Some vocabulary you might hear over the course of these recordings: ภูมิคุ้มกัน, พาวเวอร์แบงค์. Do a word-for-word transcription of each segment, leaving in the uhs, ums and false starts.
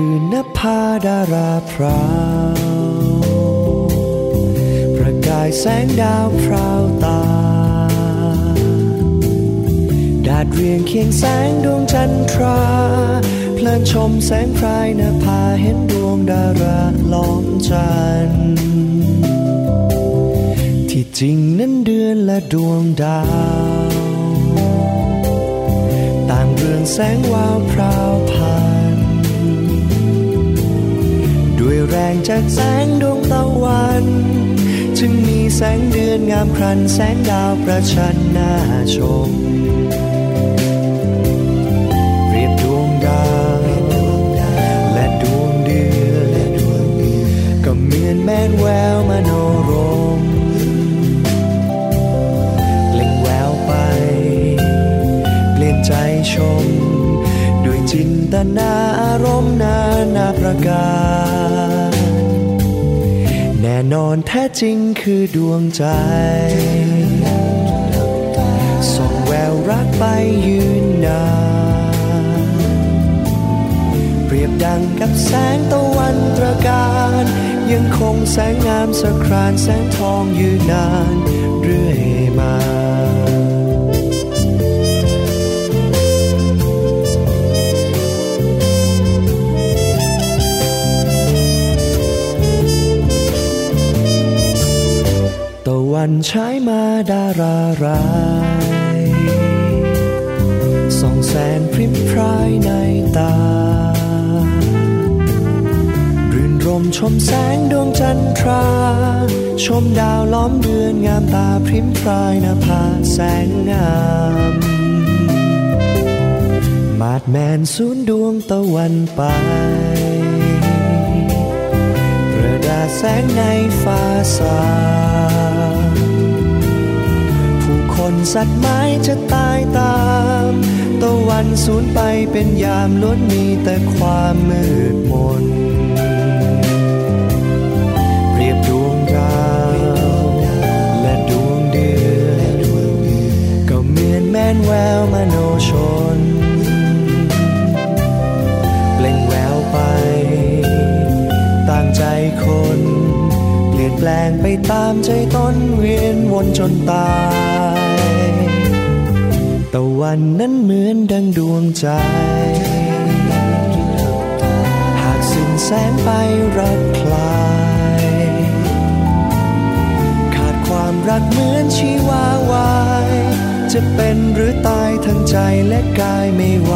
คืนนภาดาราพราวประกายแสงดาวพราวตาดาดเรียงเคียงแสงดวงจันทราเพลินชมแสงพรายนภาเห็นดวงดาราล้อมจันทร์ที่จริงนั้นเดือนและดวงดาวต่างเรืองแสงวาวพราวพาด้วยแรงจากแสงดวงตะวันจึงมีแสงเดือนงามครันแสงดาวประชันน่าชมเรียบดวงดาวและดวงเดือนก็เหมือนแม่นแววมโนรมเล่งแววไปเปลี่ยนใจชมด้วยจินตนาอารมณ์นานาประการแน่นอนแท้จริงคือดวงใจส่องแววรักไปยืนนานเปรียบดังกับแสงตะวันตระการยังคงแสงงามสะครานแสงทองยืนนานเรื่อยมาวันใช้มาดารารายส่องแสงพริ้มพรายในตารื่นรมชมแสงดวงจันทราชมดาวล้อมเดือนงามตาพริ้มพรายนภาแสงงามมาดแมนสูนดวงตะวันไปประดาแสงในฟ้าสาคนสัตว์ไม้จะตายตามตะวันสูญไปเป็นยามล้วนมีแต่ความมืดมนเปรียบดวงดาวและดวงเดือนก็เหมือนแม่นแววมโนชนเปล่งแววไปต่างใจคนเปลี่ยนแปลงไปตามใจต้นเวียนวนจนตายตะวันนั้นเหมือนดังดวงใจหากสิ้นแสงไปรักคลายขาดความรักเหมือนชีวาวายจะเป็นหรือตายทั้งใจและกายไม่ไหว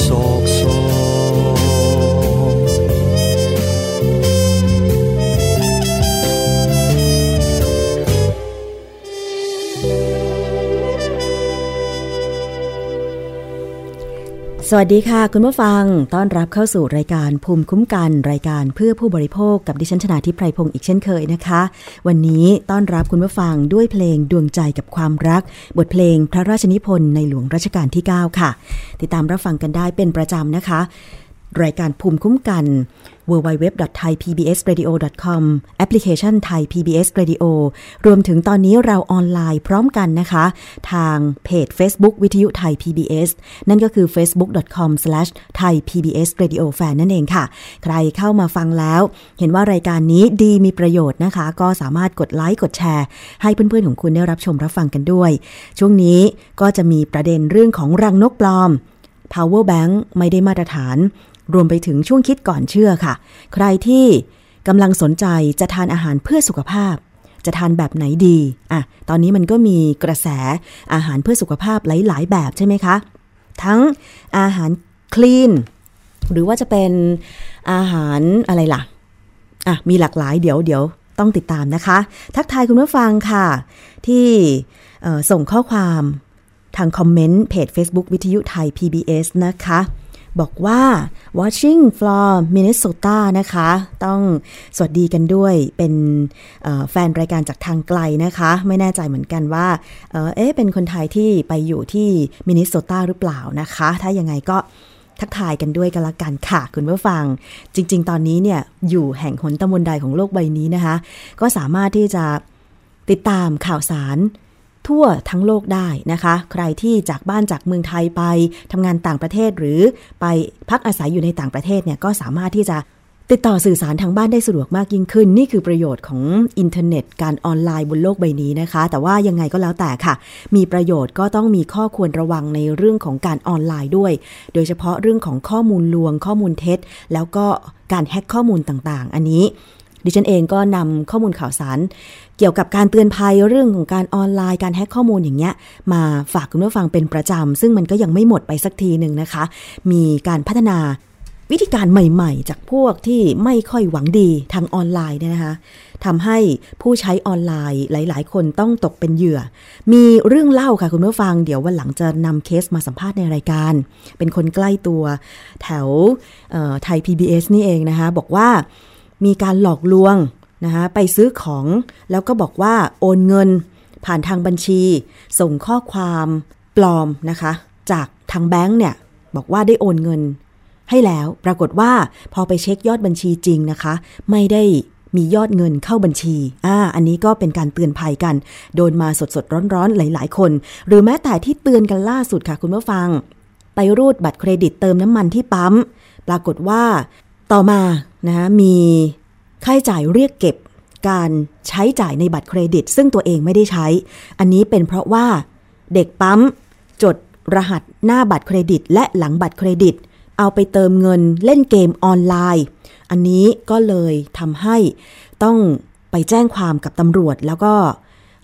โศกโศสวัสดีค่ะคุณผู้ฟังต้อนรับเข้าสู่รายการภูมิคุ้มกันรายการเพื่อผู้บริโภคกับดิฉันชนาธิปไพพงศ์อีกเช่นเคยนะคะวันนี้ต้อนรับคุณผู้ฟังด้วยเพลงดวงใจกับความรักบทเพลงพระราชนิพนธ์ในหลวงรัชกาลที่เก้าค่ะติดตามรับฟังกันได้เป็นประจำนะคะรายการภูมิคุ้มกัน ดับเบิลยู ดับเบิลยู ดับเบิลยู ดอท ไทย พี บี เอส เรดิโอ ดอท คอม แอปพลิเคชัน Thai พี บี เอส Radio รวมถึงตอนนี้เราออนไลน์พร้อมกันนะคะทางเพจ Facebook วิทยุ Thai พี บี เอส นั่นก็คือ เฟซบุ๊ก ดอท คอม สแลช ไทย พี บี เอส เรดิโอ แฟน นั่นเองค่ะใครเข้ามาฟังแล้วเห็นว่ารายการนี้ดีมีประโยชน์นะคะก็สามารถกดไลค์กดแชร์ให้เพื่อนๆของคุณได้รับชมรับฟังกันด้วยช่วงนี้ก็จะมีประเด็นเรื่องของรังนกปลอมPower Bank ไม่ได้มาตรฐานรวมไปถึงช่วงคิดก่อนเชื่อค่ะใครที่กำลังสนใจจะทานอาหารเพื่อสุขภาพจะทานแบบไหนดีอ่ะตอนนี้มันก็มีกระแสอาหารเพื่อสุขภาพหลายๆแบบใช่ไหมคะทั้งอาหารคลีนหรือว่าจะเป็นอาหารอะไรล่ะอ่ะมีหลากหลายเดี๋ยวเดี๋ยวต้องติดตามนะคะทักทายคุณผู้ฟังค่ะที่ส่งข้อความทางคอมเมนต์เพจ Facebook วิทยุไทย พี บี เอส นะคะ บอกว่า watching from Minnesota นะคะต้องสวัสดีกันด้วยเป็นแฟนรายการจากทางไกลนะคะไม่แน่ใจเหมือนกันว่าเอ๊ะ เอ๊ะเป็นคนไทยที่ไปอยู่ที่มินนิโซตาหรือเปล่านะคะถ้ายังไงก็ทักทายกันด้วยกันละกันค่ะคุณผู้ฟังจริงๆตอนนี้เนี่ยอยู่แห่งหนตำบลใดของโลกใบนี้นะคะก็สามารถที่จะติดตามข่าวสารทั่วทั้งโลกได้นะคะใครที่จากบ้านจากเมืองไทยไปทำงานต่างประเทศหรือไปพักอาศัยอยู่ในต่างประเทศเนี่ยก็สามารถที่จะติดต่อสื่อสารทางบ้านได้สะดวกมากยิ่งขึ้นนี่คือประโยชน์ของอินเทอร์เน็ตการออนไลน์บนโลกใบนี้นะคะแต่ว่ายังไงก็แล้วแต่ค่ะมีประโยชน์ก็ต้องมีข้อควรระวังในเรื่องของการออนไลน์ด้วยโดยเฉพาะเรื่องของข้อมูลลวงข้อมูลเท็จแล้วก็การแฮ็กข้อมูลต่างๆอันนี้ดิฉันเองก็นำข้อมูลข่าวสารเกี่ยวกับการเตือนภัยเรื่องของการออนไลน์การแฮ็กข้อมูลอย่างเงี้ยมาฝากคุณผู้ฟังเป็นประจำซึ่งมันก็ยังไม่หมดไปสักทีนึงนะคะมีการพัฒนาวิธีการใหม่ๆจากพวกที่ไม่ค่อยหวังดีทางออนไลน์เนี่ยนะคะทำให้ผู้ใช้ออนไลน์หลายๆคนต้องตกเป็นเหยื่อมีเรื่องเล่าค่ะคุณผู้ฟังเดี๋ยววันหลังจะนำเคสมาสัมภาษณ์ในรายการเป็นคนใกล้ตัวแถวไทย พี บี เอส นี่เองนะคะบอกว่ามีการหลอกลวงนะคะไปซื้อของแล้วก็บอกว่าโอนเงินผ่านทางบัญชีส่งข้อความปลอมนะคะจากทางแบงค์เนี่ยบอกว่าได้โอนเงินให้แล้วปรากฏว่าพอไปเช็คยอดบัญชีจริงนะคะไม่ได้มียอดเงินเข้าบัญชีอ่าอันนี้ก็เป็นการเตือนภัยกันโดนมาสดๆร้อนๆหลายๆคนหรือแม้แต่ที่เตือนกันล่าสุดค่ะคุณผู้ฟังไปรูดบัตรเครดิตเติมน้ำมันที่ปั๊มปรากฏว่าต่อมานะมีค่าใช้จ่ายเรียกเก็บการใช้จ่ายในบัตรเครดิตซึ่งตัวเองไม่ได้ใช้อันนี้เป็นเพราะว่าเด็กปั๊มจดรหัสหน้าบัตรเครดิตและหลังบัตรเครดิตเอาไปเติมเงินเล่นเกมออนไลน์อันนี้ก็เลยทำให้ต้องไปแจ้งความกับตำรวจแล้วก็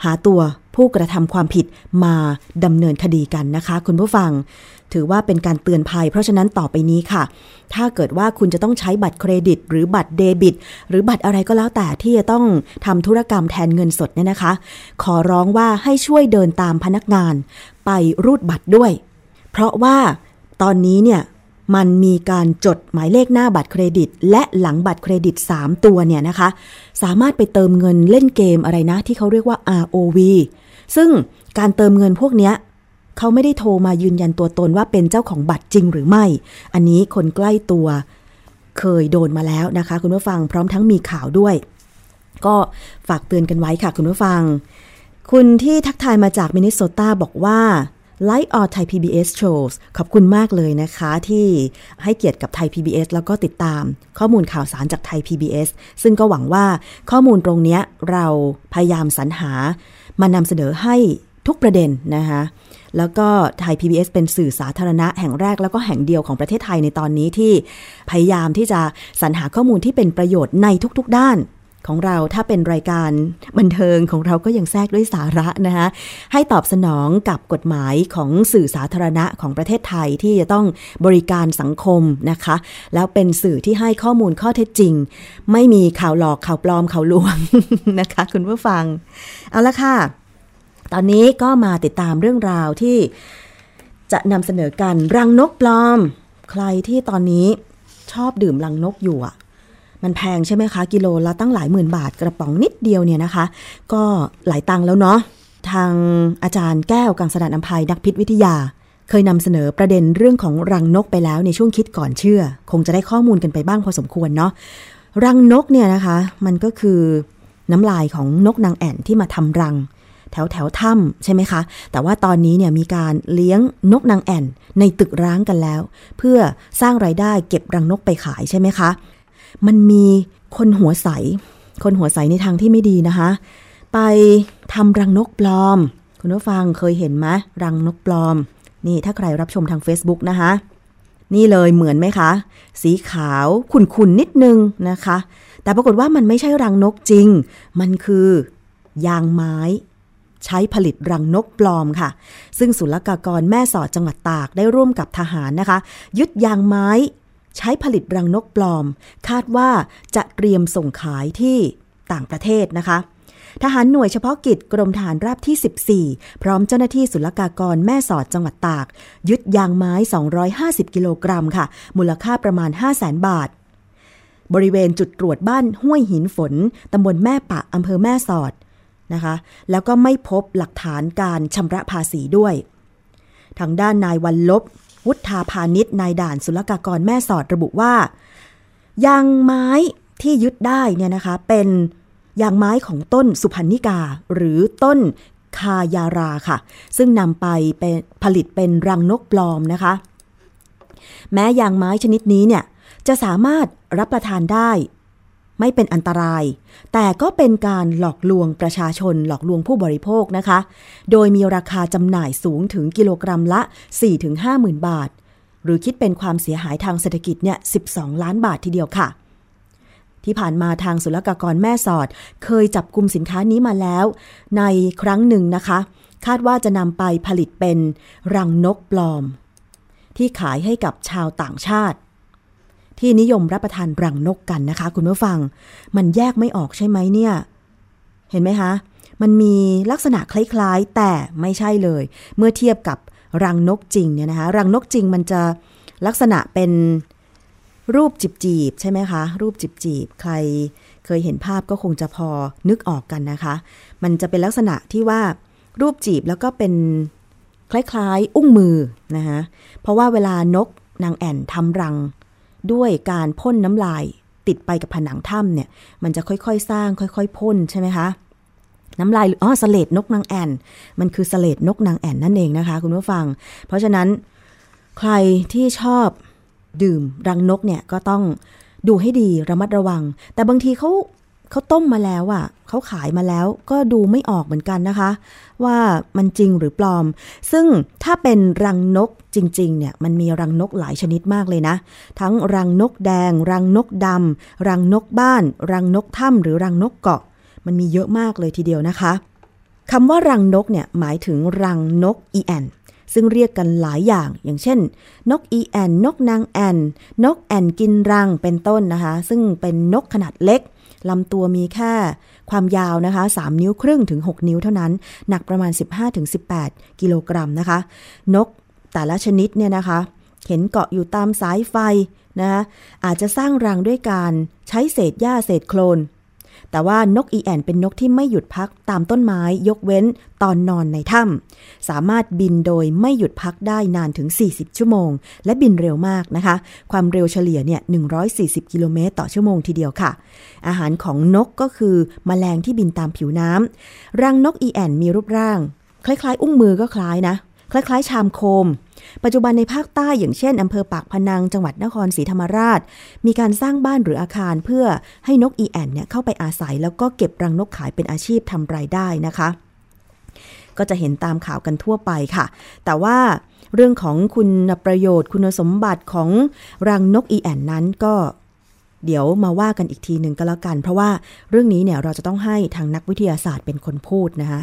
หาตัวผู้กระทำความผิดมาดำเนินคดีกันนะคะคุณผู้ฟังถือว่าเป็นการเตือนภัยเพราะฉะนั้นต่อไปนี้ค่ะถ้าเกิดว่าคุณจะต้องใช้บัตรเครดิตหรือบัตรเดบิตหรือบัตรอะไรก็แล้วแต่ที่จะต้องทำธุรกรรมแทนเงินสดเนี่ยนะคะขอร้องว่าให้ช่วยเดินตามพนักงานไปรูดบัตรด้วยเพราะว่าตอนนี้เนี่ยมันมีการจดหมายเลขหน้าบัตรเครดิตและหลังบัตรเครดิตสามตัวเนี่ยนะคะสามารถไปเติมเงินเล่นเกมอะไรนะที่เขาเรียกว่า อาร์ โอ วี ซึ่งการเติมเงินพวกเนี้ยเขาไม่ได้โทรมายืนยันตัวตนว่าเป็นเจ้าของบัตรจริงหรือไม่อันนี้คนใกล้ตัวเคยโดนมาแล้วนะคะคุณผู้ฟังพร้อมทั้งมีข่าวด้วยก็ฝากเตือนกันไว้ค่ะคุณผู้ฟังคุณที่ทักทายมาจากมินนิโซตาบอกว่าLike all Thai พี บี เอส shows ขอบคุณมากเลยนะคะที่ให้เกียรติกับ Thai พี บี เอส แล้วก็ติดตามข้อมูลข่าวสารจาก Thai พี บี เอส ซึ่งก็หวังว่าข้อมูลตรงนี้เราพยายามสรรหามานำเสนอให้ทุกประเด็นนะคะแล้วก็ Thai พี บี เอส เป็นสื่อสาธารณะแห่งแรกแล้วก็แห่งเดียวของประเทศไทยในตอนนี้ที่พยายามที่จะสรรหาข้อมูลที่เป็นประโยชน์ในทุกๆด้านของเราถ้าเป็นรายการบันเทิงของเราก็ยังแทรกด้วยสาระนะคะให้ตอบสนองกับกฎหมายของสื่อสาธารณะของประเทศไทยที่จะต้องบริการสังคมนะคะแล้วเป็นสื่อที่ให้ข้อมูลข้อเท็จจริงไม่มีข่าวหลอกข่าวปลอมข่าวลวงนะคะคุณผู้ฟังเอาละค่ะตอนนี้ก็มาติดตามเรื่องราวที่จะนำเสนอกันรังนกปลอมใครที่ตอนนี้ชอบดื่มรังนกอยู่อะมันแพงใช่ไหมคะกิโลละตั้งหลายหมื่นบาทกระป๋องนิดเดียวเนี่ยนะคะก็หลายตังค์แล้วเนาะทางอาจารย์แก้วกังสดาลอำไพนักพิษวิทยาเคยนำเสนอประเด็นเรื่องของรังนกไปแล้วในช่วงคิดก่อนเชื่อคงจะได้ข้อมูลกันไปบ้างพอสมควรเนาะรังนกเนี่ยนะคะมันก็คือน้ำลายของนกนางแอ่นที่มาทำรังแถวแถวถ้ำใช่ไหมคะแต่ว่าตอนนี้เนี่ยมีการเลี้ยงนกนางแอ่นในตึกร้างกันแล้วเพื่อสร้างรายได้เก็บรังนกไปขายใช่ไหมคะมันมีคนหัวใสคนหัวใสในทางที่ไม่ดีนะคะไปทำรังนกปลอมคุณผู้ฟังเคยเห็นไหมรังนกปลอมนี่ถ้าใครรับชมทาง Facebook นะคะนี่เลยเหมือนไหมคะสีขาวขุ่นๆนิดนึงนะคะแต่ปรากฏว่ามันไม่ใช่รังนกจริงมันคือยางไม้ใช้ผลิตรังนกปลอมค่ะซึ่งศุลกากรแม่สอดจังหวัดตากได้ร่วมกับทหารนะคะยึดยางไม้ใช้ผลิตรังนกปลอมคาดว่าจะเตรียมส่งขายที่ต่างประเทศนะคะ ทหารหน่วยเฉพาะกิจกรมทหารราบที่สิบสี่พร้อมเจ้าหน้าที่ศุลกากรแม่สอดจังหวัดตากยึดยางไม้สองร้อยห้าสิบกิโลกรัมค่ะมูลค่าประมาณ ห้าแสน บาทบริเวณจุดตรวจบ้านห้วยหินฝนตำบลแม่ปะอำเภอแม่สอดนะคะแล้วก็ไม่พบหลักฐานการชำระภาษีด้วยทางด้านนายวันลบวุฒาพาณิชนายด่านศุลกากรแม่สอดระบุว่ายางไม้ที่ยึดได้เนี่ยนะคะเป็นยางไม้ของต้นสุพรรณิกาหรือต้นคายาราค่ะซึ่งนำไปเป็นผลิตเป็นรังนกปลอมนะคะแม้ยางไม้ชนิดนี้เนี่ยจะสามารถรับประทานได้ไม่เป็นอันตรายแต่ก็เป็นการหลอกลวงประชาชนหลอกลวงผู้บริโภคนะคะโดยมีราคาจำหน่ายสูงถึงกิโลกรัมละ สี่ถึงห้าหมื่น บาทหรือคิดเป็นความเสียหายทางเศรษฐกิจเนี่ยสิบสองล้านบาททีเดียวค่ะที่ผ่านมาทางศุลกากรแม่สอดเคยจับกุมสินค้านี้มาแล้วในครั้งหนึ่งนะคะคาดว่าจะนำไปผลิตเป็นรังนกปลอมที่ขายให้กับชาวต่างชาติที่นิยมรับประทานรังนกกันนะคะคุณผู้ฟังมันแยกไม่ออกใช่ไหมเนี่ยเห็นไหมคะมันมีลักษณะคล้ายๆแต่ไม่ใช่เลยเมื่อเทียบกับรังนกจริงเนี่ยนะคะรังนกจริงมันจะลักษณะเป็นรูปจีบๆใช่ไหมคะรูปจีบๆใครเคยเห็นภาพก็คงจะพอนึกออกกันนะคะมันจะเป็นลักษณะที่ว่ารูปจีบแล้วก็เป็นคล้ายๆอุ้งมือนะคะเพราะว่าเวลานกนางแอ่นทำรังด้วยการพ่นน้ำลายติดไปกับผนังถ้ำเนี่ยมันจะค่อยๆสร้างค่อยๆพ่นใช่ไหมคะน้ำลายอ๋อเสลดนกนางแอ่นมันคือเสลดนกนางแอ่นนั่นเองนะคะคุณผู้ฟังเพราะฉะนั้นใครที่ชอบดื่มรังนกเนี่ยก็ต้องดูให้ดีระมัดระวังแต่บางทีเขาเขาต้มมาแล้วอ่ะเขาขายมาแล้วก็ดูไม่ออกเหมือนกันนะคะว่ามันจริงหรือปลอมซึ่งถ้าเป็นรังนกจริงๆเนี่ยมันมีรังนกหลายชนิดมากเลยนะทั้งรังนกแดงรังนกดำรังนกบ้านรังนกถ้ำหรือรังนกเกาะมันมีเยอะมากเลยทีเดียวนะคะคำว่ารังนกเนี่ยหมายถึงรังนกอีแอ่นซึ่งเรียกกันหลายอย่างอย่างเช่นนกอีแอ่นนกนางแอ่นนกแอ่นกินรังเป็นต้นนะคะซึ่งเป็นนกขนาดเล็กลำตัวมีแค่ความยาวนะคะสามนิ้วครึ่งถึงหกนิ้วเท่านั้นหนักประมาณ สิบห้าถึงสิบแปด กิโลกรัมนะคะนกแต่ละชนิดเนี่ยนะคะเห็นเกาะอยู่ตามสายไฟนะคะอาจจะสร้างรังด้วยการใช้เศษหญ้าเศษโคลนแต่ว่านกอีแอ่นเป็นนกที่ไม่หยุดพักตามต้นไม้ยกเว้นตอนนอนในถ้ำสามารถบินโดยไม่หยุดพักได้นานถึงสี่สิบชั่วโมงและบินเร็วมากนะคะความเร็วเฉลี่ยเนี่ยหนึ่งร้อยสี่สิบกิโลเมตรต่อชั่วโมงทีเดียวค่ะอาหารของนกก็คือแมลงที่บินตามผิวน้ำรังนกอีแอ่นมีรูปร่างคล้ายๆอุ้งมือก็คล้ายนะคล้ายๆชามโคมปัจจุบันในภาคใต้อย่างเช่นอำเภอปากพนังจังหวัดนครศรีธรรมราชมีการสร้างบ้านหรืออาคารเพื่อให้นกอีแอ่นเนี่ยเข้าไปอาศัยแล้วก็เก็บรังนกขายเป็นอาชีพทำรายได้นะคะก็จะเห็นตามข่าวกันทั่วไปค่ะแต่ว่าเรื่องของคุณประโยชน์คุณสมบัติของรังนกอีแอ่นนั้นก็เดี๋ยวมาว่ากันอีกทีหนึ่งก็แล้วกันเพราะว่าเรื่องนี้เนี่ยเราจะต้องให้ทางนักวิทยาศาสตร์เป็นคนพูดนะคะ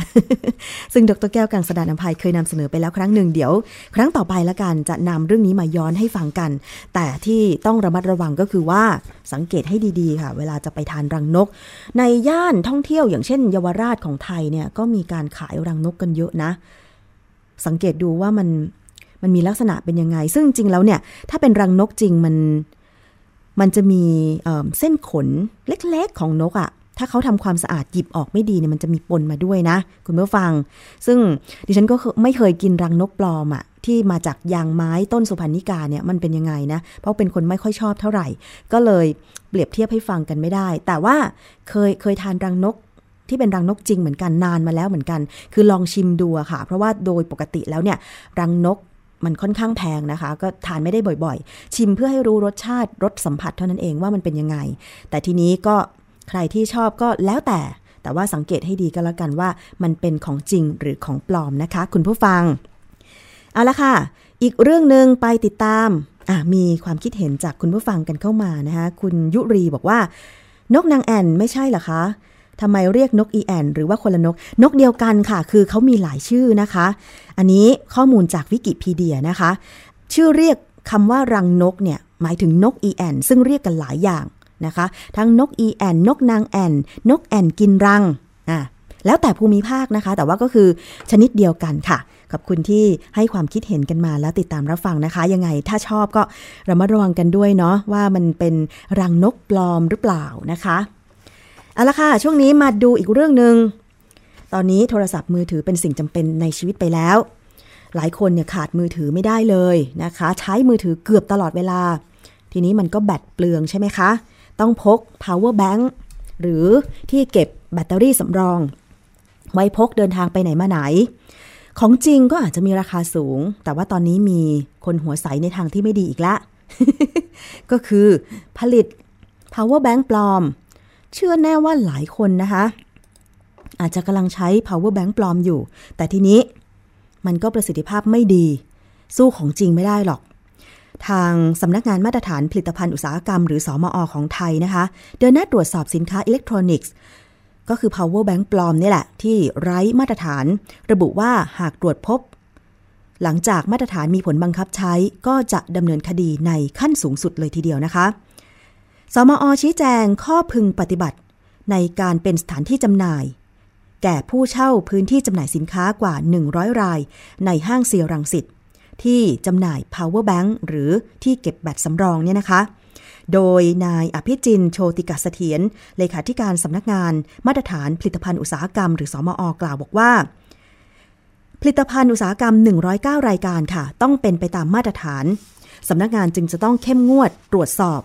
ซึ่งดร.แก้วกังสดาลอำไพเคยนำเสนอไปแล้วครั้งหนึ่งเดี๋ยวครั้งต่อไปละกันจะนำเรื่องนี้มาย้อนให้ฟังกันแต่ที่ต้องระมัดระวังก็คือว่าสังเกตให้ดีๆค่ะเวลาจะไปทานรังนกในย่านท่องเที่ยวอย่างเช่นเยาวราชของไทยเนี่ยก็มีการขายรังนกกันเยอะนะสังเกตดูว่ามันมันมีลักษณะเป็นยังไงซึ่งจริงแล้วเนี่ยถ้าเป็นรังนกจริงมันมันจะมีเส้นขนเล็กๆของนกอ่ะถ้าเขาทำความสะอาดหยิบออกไม่ดีเนี่ยมันจะมีปนมาด้วยนะคุณผู้ฟังซึ่งดิฉันก็ไม่เคยกินรังนกปลอมอ่ะที่มาจากยางไม้ต้นสุพรรณิกาเนี่ยมันเป็นยังไงนะเพราะเป็นคนไม่ค่อยชอบเท่าไหร่ก็เลยเปรียบเทียบให้ฟังกันไม่ได้แต่ว่าเคยเคยทานรังนกที่เป็นรังนกจริงเหมือนกันนานมาแล้วเหมือนกันคือลองชิมดูค่ะเพราะว่าโดยปกติแล้วเนี่ยรังนกมันค่อนข้างแพงนะคะก็ทานไม่ได้บ่อยๆชิมเพื่อให้รู้รสชาติรสสัมผัสเท่านั้นเองว่ามันเป็นยังไงแต่ทีนี้ก็ใครที่ชอบก็แล้วแต่แต่ว่าสังเกตให้ดีก็แล้วกันว่ามันเป็นของจริงหรือของปลอมนะคะคุณผู้ฟังเอาละค่ะอีกเรื่องนึงไปติดตามอ่ะมีความคิดเห็นจากคุณผู้ฟังกันเข้ามานะคะคุณยุรีบอกว่านกนางแอ่นไม่ใช่เหรอคะทำไมเรียกนกอีแอ่นหรือว่าคนละนกนกเดียวกันค่ะคือเขามีหลายชื่อนะคะอันนี้ข้อมูลจากวิกิพีเดียนะคะชื่อเรียกคำว่ารังนกเนี่ยหมายถึงนกอีแอ่นซึ่งเรียกกันหลายอย่างนะคะทั้งนกอีแอ่นนกนางแอ่นนกแอ่นกินรังอ่ะ แล้วแต่ภูมิภาคนะคะแต่ว่าก็คือชนิดเดียวกันค่ะขอบคุณที่ให้ความคิดเห็นกันมาแล้วติดตามรับฟังนะคะยังไงถ้าชอบก็ระมัดระวังกันด้วยเนาะว่ามันเป็นรังนกปลอมหรือเปล่านะคะเอาละค่ะช่วงนี้มาดูอีกเรื่องนึงตอนนี้โทรศัพท์มือถือเป็นสิ่งจำเป็นในชีวิตไปแล้วหลายคนเนี่ยขาดมือถือไม่ได้เลยนะคะใช้มือถือเกือบตลอดเวลาทีนี้มันก็แบตเปลืองใช่ไหมคะต้องพก power bank หรือที่เก็บแบตเตอรี่สำรองไว้พกเดินทางไปไหนมาไหนของจริงก็อาจจะมีราคาสูงแต่ว่าตอนนี้มีคนหัวใสในทางที่ไม่ดีอีกละ ก็คือผลิต power bank ปลอมเชื่อแน่ว่าหลายคนนะคะอาจจะกำลังใช้ power bank ปลอมอยู่แต่ทีนี้มันก็ประสิทธิภาพไม่ดีสู้ของจริงไม่ได้หรอกทางสำนักงานมาตรฐานผลิตภัณฑ์อุตสาหกรรมหรือสมอ.ของไทยนะคะเดินหน้าตรวจสอบสินค้าอิเล็กทรอนิกส์ก็คือ power bank ปลอมนี่แหละที่ไร้มาตรฐานระบุว่าหากตรวจพบหลังจากมาตรฐานมีผลบังคับใช้ก็จะดำเนินคดีในขั้นสูงสุดเลยทีเดียวนะคะสมอ.ชี้แจงข้อพึงปฏิบัติในการเป็นสถานที่จำหน่ายแก่ผู้เช่าพื้นที่จำหน่ายสินค้ากว่าหนึ่งร้อยรายในห้างเซียรังสิตที่จำหน่าย power bank หรือที่เก็บแบตสำรองเนี่ยนะคะโดยนายอภิจินโชติกะเสถียรเลขาธิการสำนักงานมาตรฐานผลิตภัณฑ์อุตสาหกรรมหรือสมอกล่าวบอกว่าผลิตภัณฑ์อุตสาหกรรมหนึ่งร้อยเก้ารายการค่ะต้องเป็นไปตามมาตรฐานสำนักงานจึงจะต้องเข้มงวดตรวจสอบ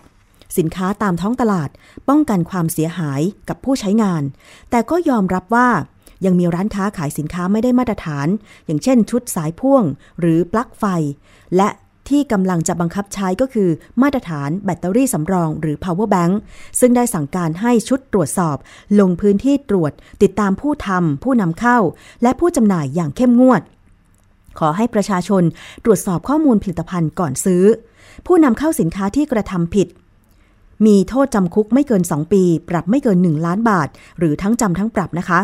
สินค้าตามท้องตลาดป้องกันความเสียหายกับผู้ใช้งานแต่ก็ยอมรับว่ายังมีร้านค้าขายสินค้าไม่ได้มาตรฐานอย่างเช่นชุดสายพ่วงหรือปลั๊กไฟและที่กำลังจะบังคับใช้ก็คือมาตรฐานแบตเตอรี่สำรองหรือ power bank ซึ่งได้สั่งการให้ชุดตรวจสอบลงพื้นที่ตรวจติดตามผู้ทำผู้นำเข้าและผู้จำหน่ายอย่างเข้มงวดขอให้ประชาชนตรวจสอบข้อมูลผลิตภัณฑ์ก่อนซื้อผู้นำเข้าสินค้าที่กระทำผิดมีโทษจำคุกไม่เกินสองปีปรับไม่เกินหนึ่งล้านบาทหรือทั้งจำทั้งปรับนะคะ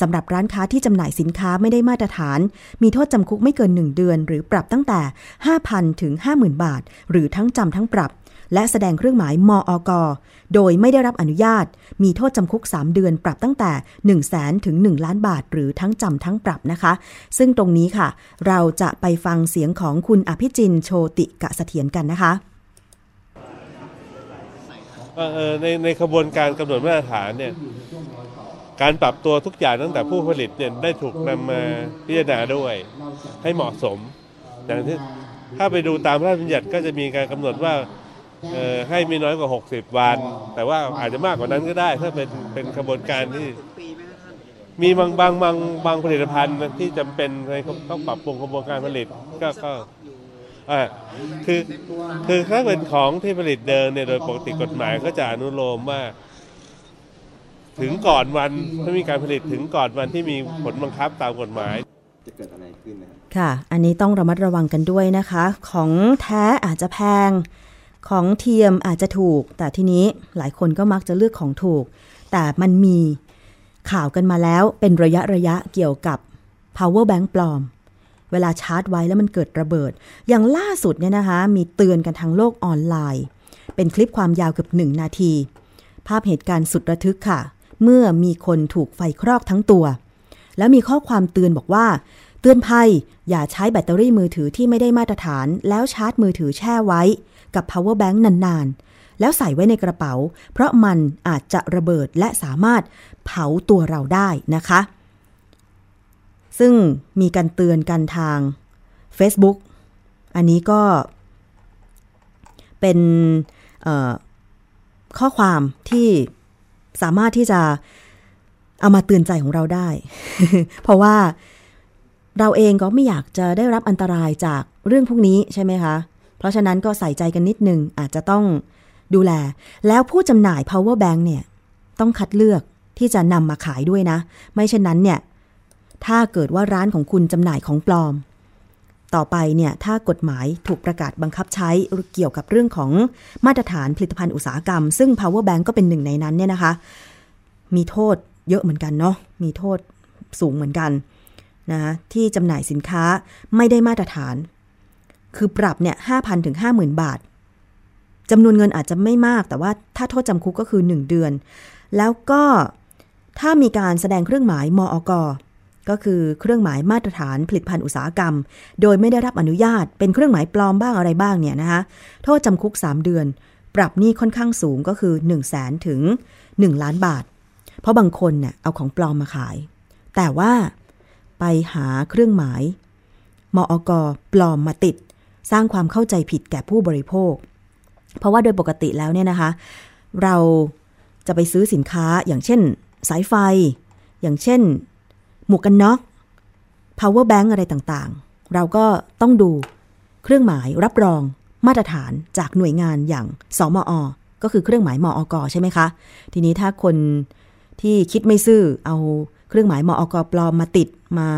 สำหรับร้านค้าที่จำหน่ายสินค้าไม่ได้มาตรฐานมีโทษจำคุกไม่เกินหนึ่งเดือนหรือปรับตั้งแต่ ห้าพัน ถึง ห้าหมื่น บาทหรือทั้งจำทั้งปรับและแสดงเครื่องหมายมอกโดยไม่ได้รับอนุญาตมีโทษจำคุกสามเดือนปรับตั้งแต่ หนึ่งแสน ถึง หนึ่งล้านบาทหรือทั้งจำทั้งปรับนะคะซึ่งตรงนี้ค่ะเราจะไปฟังเสียงของคุณอภิจินโชติกะเสถียรกันนะคะในในขบวนการกำหนดมาตรฐานเนี่ยการปรับตัวทุกอย่างตั้งแต่ผู้ผลิตเนี่ยได้ถูกนำมาพิจารณาด้วยให้เหมาะสมอย่างที่ถ้าไปดูตามพระราชบัญญัติก็จะมีการกำหนดว่าให้ไม่น้อยกว่าหกสิบวันแต่ว่าอาจจะมากกว่านั้นก็ได้ถ้าเป็นเป็นขบวนการที่มีบางบางบางบางผลิตภัณฑ์ที่จำเป็นต้องปรับปรุงกระบวนการผลิตก็ก็อ่าคือคือถ้าเป็นของที่ผลิตเดิมเนี่ยโดยปกติกฎหมายก็จะอนุโลมว่าถึงก่อนวันถ้ามีการผลิตถึงก่อนวันที่มีผลบังคับตามกฎหมายจะเกิดอะไรขึ้นนะค่ะอันนี้ต้องระมัดระวังกันด้วยนะคะของแท้อาจจะแพงของเทียมอาจจะถูกแต่ทีนี้หลายคนก็มักจะเลือกของถูกแต่มันมีข่าวกันมาแล้วเป็นระยะระยะเกี่ยวกับ power bank ปลอมเวลาชาร์จไว้แล้วมันเกิดระเบิดอย่างล่าสุดเนี่ยนะคะมีเตือนกันทางโลกออนไลน์เป็นคลิปความยาวเกือบหนึ่งนาทีภาพเหตุการณ์สุดระทึกค่ะเมื่อมีคนถูกไฟคลอกทั้งตัวแล้วมีข้อความเตือนบอกว่าเตือนภัยอย่าใช้แบตเตอรี่มือถือที่ไม่ได้มาตรฐานแล้วชาร์จมือถือแช่ไว้กับ power bank นานๆแล้วใส่ไว้ในกระเป๋าเพราะมันอาจจะระเบิดและสามารถเผาตัวเราได้นะคะซึ่งมีการเตือนกันทาง Facebook อันนี้ก็เป็นข้อความที่สามารถที่จะเอามาเตือนใจของเราได้ เพราะว่าเราเองก็ไม่อยากจะได้รับอันตรายจากเรื่องพวกนี้ใช่ไหมคะเพราะฉะนั้นก็ใส่ใจกันนิดนึงอาจจะต้องดูแลแล้วผู้จำหน่าย power bank เนี่ยต้องคัดเลือกที่จะนำมาขายด้วยนะไม่เช่นนั้นเนี่ยถ้าเกิดว่าร้านของคุณจำหน่ายของปลอมต่อไปเนี่ยถ้ากฎหมายถูกประกาศบังคับใช้เกี่ยวกับเรื่องของมาตรฐานผลิตภัณฑ์อุตสาหกรรมซึ่ง power bank ก็เป็นหนึ่งในนั้นเนี่ยนะคะมีโทษเยอะเหมือนกันเนาะมีโทษสูงเหมือนกันนะที่จำหน่ายสินค้าไม่ได้มาตรฐานคือปรับเนี่ย ห้าพัน ถึง ห้าหมื่น บาทจำนวนเงินอาจจะไม่มากแต่ว่าถ้าโทษจำคุกก็คือหนึ่งเดือนแล้วก็ ถ้ามีการแสดงเครื่องหมายมอก.ก็คือเครื่องหมายมาตรฐานผลิตภัณฑ์อุตสาหกรรมโดยไม่ได้รับอนุญาตเป็นเครื่องหมายปลอมบ้างอะไรบ้างเนี่ยนะคะโทษจำคุกสามเดือนปรับนี่ค่อนข้างสูงก็คือ หนึ่งแสน ถึง หนึ่งล้านบาทเพราะบางคนเนี่ยเอาของปลอมมาขายแต่ว่าไปหาเครื่องหมายมอก.ปลอมมาติดสร้างความเข้าใจผิดแก่ผู้บริโภคเพราะว่าโดยปกติแล้วเนี่ยนะคะเราจะไปซื้อสินค้าอย่างเช่นสายไฟอย่างเช่นหมวกกันน็อก power bank อะไรต่างๆเราก็ต้องดูเครื่องหมายรับรองมาตรฐานจากหน่วยงานอย่างสมอ.ก็คือเครื่องหมายมอก.ใช่ไหมคะทีนี้ถ้าคนที่คิดไม่ซื่อเอาเครื่องหมายมอก.ปลอมมาติดมา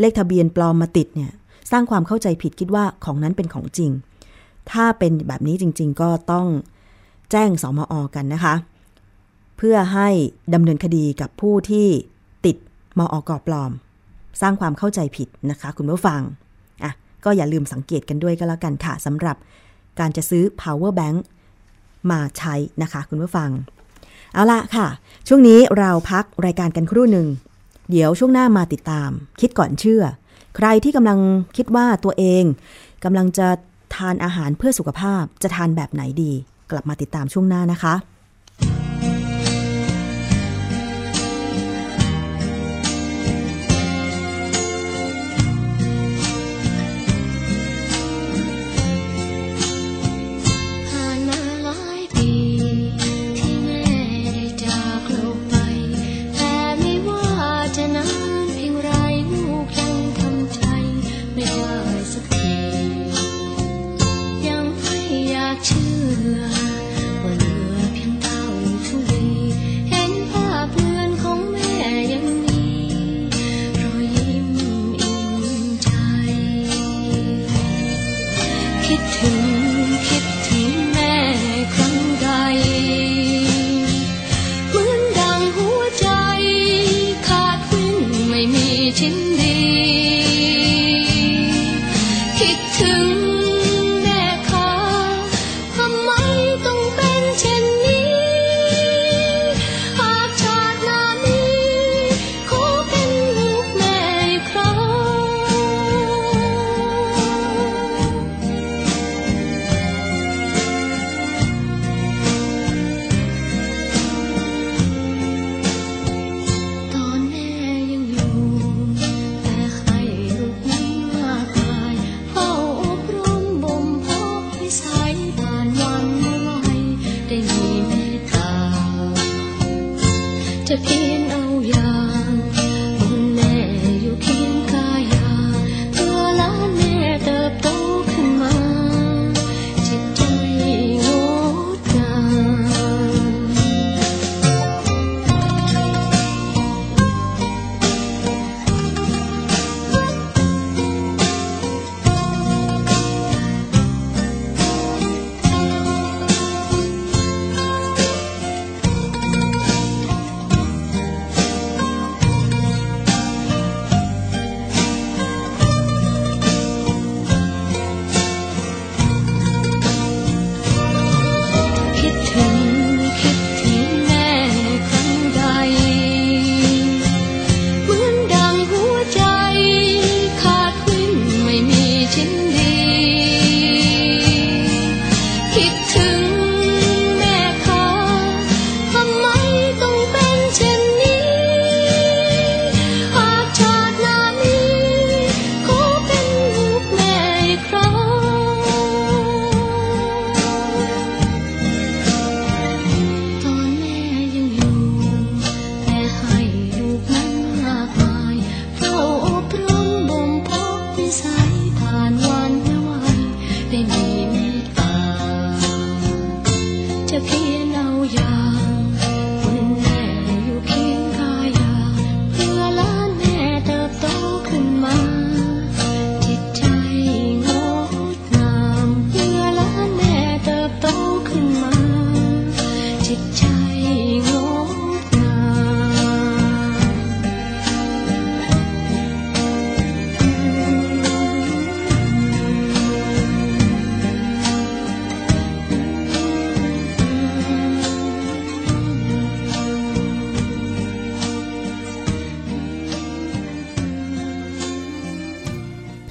เลขทะเบียนปลอมมาติดเนี่ยสร้างความเข้าใจผิดคิดว่าของนั้นเป็นของจริงถ้าเป็นแบบนี้จริงๆก็ต้องแจ้งสมอ.กันนะคะเพื่อให้ดำเนินคดีกับผู้ที่ติดมอก.ปลอมสร้างความเข้าใจผิดนะคะคุณผู้ฟังอ่ะก็อย่าลืมสังเกตกันด้วยก็แล้วกันค่ะสำหรับการจะซื้อ power bank มาใช้นะคะคุณผู้ฟังเอาละค่ะช่วงนี้เราพักรายการกันครู่หนึ่งเดี๋ยวช่วงหน้ามาติดตามคิดก่อนเชื่อใครที่กำลังคิดว่าตัวเองกำลังจะทานอาหารเพื่อสุขภาพจะทานแบบไหนดีกลับมาติดตามช่วงหน้านะคะ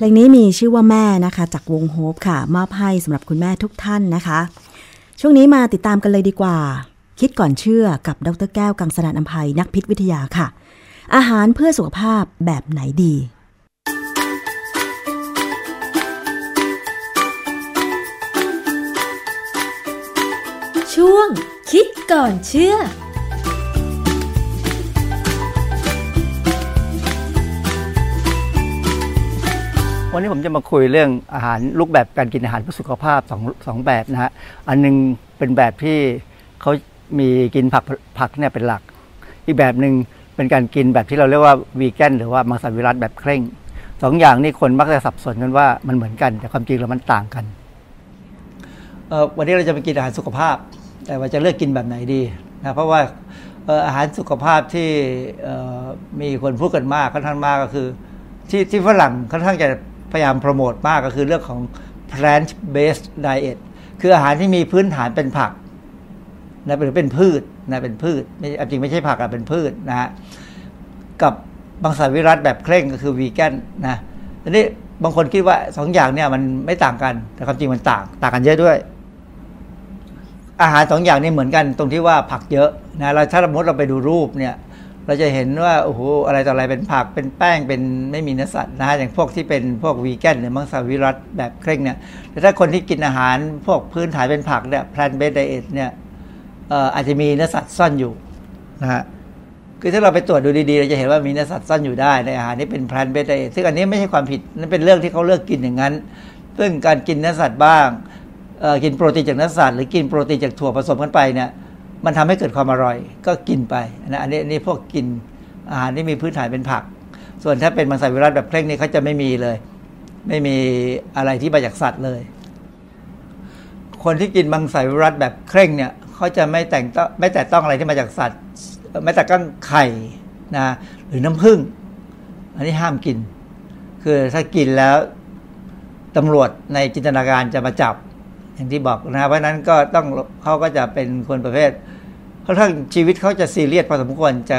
ลงนี้มีชื่อว่าแม่นะคะจากวงโฮปค่ะมอบให้สำหรับคุณแม่ทุกท่านนะคะช่วงนี้มาติดตามกันเลยดีกว่าคิดก่อนเชื่อกับดร.แก้วกังสดาลอำไพนักพิษวิทยาค่ะอาหารเพื่อสุขภาพแบบไหนดีช่วงคิดก่อนเชื่อวันนี้ผมจะมาคุยเรื่องอาหารรูปแบบการกินอาหารเพื่อสุขภาพสองแบบนะฮะอันนึงเป็นแบบที่เขามีกินผักผักเนี่ยเป็นหลักอีกแบบนึงเป็นการกินแบบที่เราเรียกว่าวีแกนหรือว่ามังสวิรัติแบบเคร่งสองอย่างนี้คนมักจะสับสนกันว่ามันเหมือนกันแต่ความจริงแล้วมันต่างกันวันนี้เราจะไปกินอาหารสุขภาพแต่ว่าจะเลือกกินแบบไหนดีนะเพราะว่าอาหารสุขภาพที่มีคนพูดกันมากค่อนข้างมากก็คือที่ที่ฝรั่งค่อนข้างจะพยายามโปรโมทมากก็คือเรื่องของ plant based diet คืออาหารที่มีพื้นฐานเป็นผักนะหรือเป็นพืชนะเป็นพืชไม่จริงไม่ใช่ผักอะเป็นพืชนะฮะกับมังสวิรัติแบบเคร่งก็คือวีแกนนะทีนี้บางคนคิดว่าสองอย่างเนี่ยมันไม่ต่างกันแต่ความจริงมันต่างต่างกันเยอะด้วยอาหารสองอย่างนี้เหมือนกันตรงที่ว่าผักเยอะนะเราถ้าสมมติเราไปดูรูปเนี่ยเราจะเห็นว่าโอ้โหอะไรต่ออะไรเป็นผักเป็นแป้งเป็นไม่มีเนื้อสัตว์นะอย่างพวกที่เป็นพวกวีแกนหรือมังสวิรัติแบบเคร่งเนี่ยแต่ถ้าคนที่กินอาหารพวกพื้นฐานเป็นผักเนี่ย plant based diet เนี่ยอาจจะมีเนื้อสัตว์ซ่อนอยู่นะฮะคือถ้าเราไปตรวจดูดีๆเราจะเห็นว่ามีเนื้อสัตว์ซ่อนอยู่ได้ในอาหารที่เป็น plant based diet ซึ่งอันนี้ไม่ใช่ความผิดนั่นเป็นเรื่องที่เขาเลือกกินอย่างนั้นซึ่งการกินเนื้อสัตว์บ้างกินโปรตีนจากเนื้อสัตว์หรือกินโปรตีนจากถั่วผสมกันไปเนี่ยมันทำให้เกิดความอร่อยก็กินไปนะอันนี้นี่พวกกินอาหารที่มีพื้นฐานเป็นผักส่วนถ้าเป็นมังสวิรัติแบบเคร่งนี่เขาจะไม่มีเลยไม่มีอะไรที่มาจากสัตว์เลยคนที่กินมังสวิรัติแบบเคร่งเนี่ยเขาจะไม่แต่งต้องไม่แต่ต้องอะไรที่มาจากสัตว์ไม่แต่ต้องไข่นะหรือน้ำผึ้งอันนี้ห้ามกินคือถ้ากินแล้วตำรวจในจินตนาการจะมาจับอย่างที่บอกนะเพราะนั้นก็ต้องเขาก็จะเป็นคนประเภทค่อนข้างชีวิตเขาจะซีเรียสพอสมควรจะ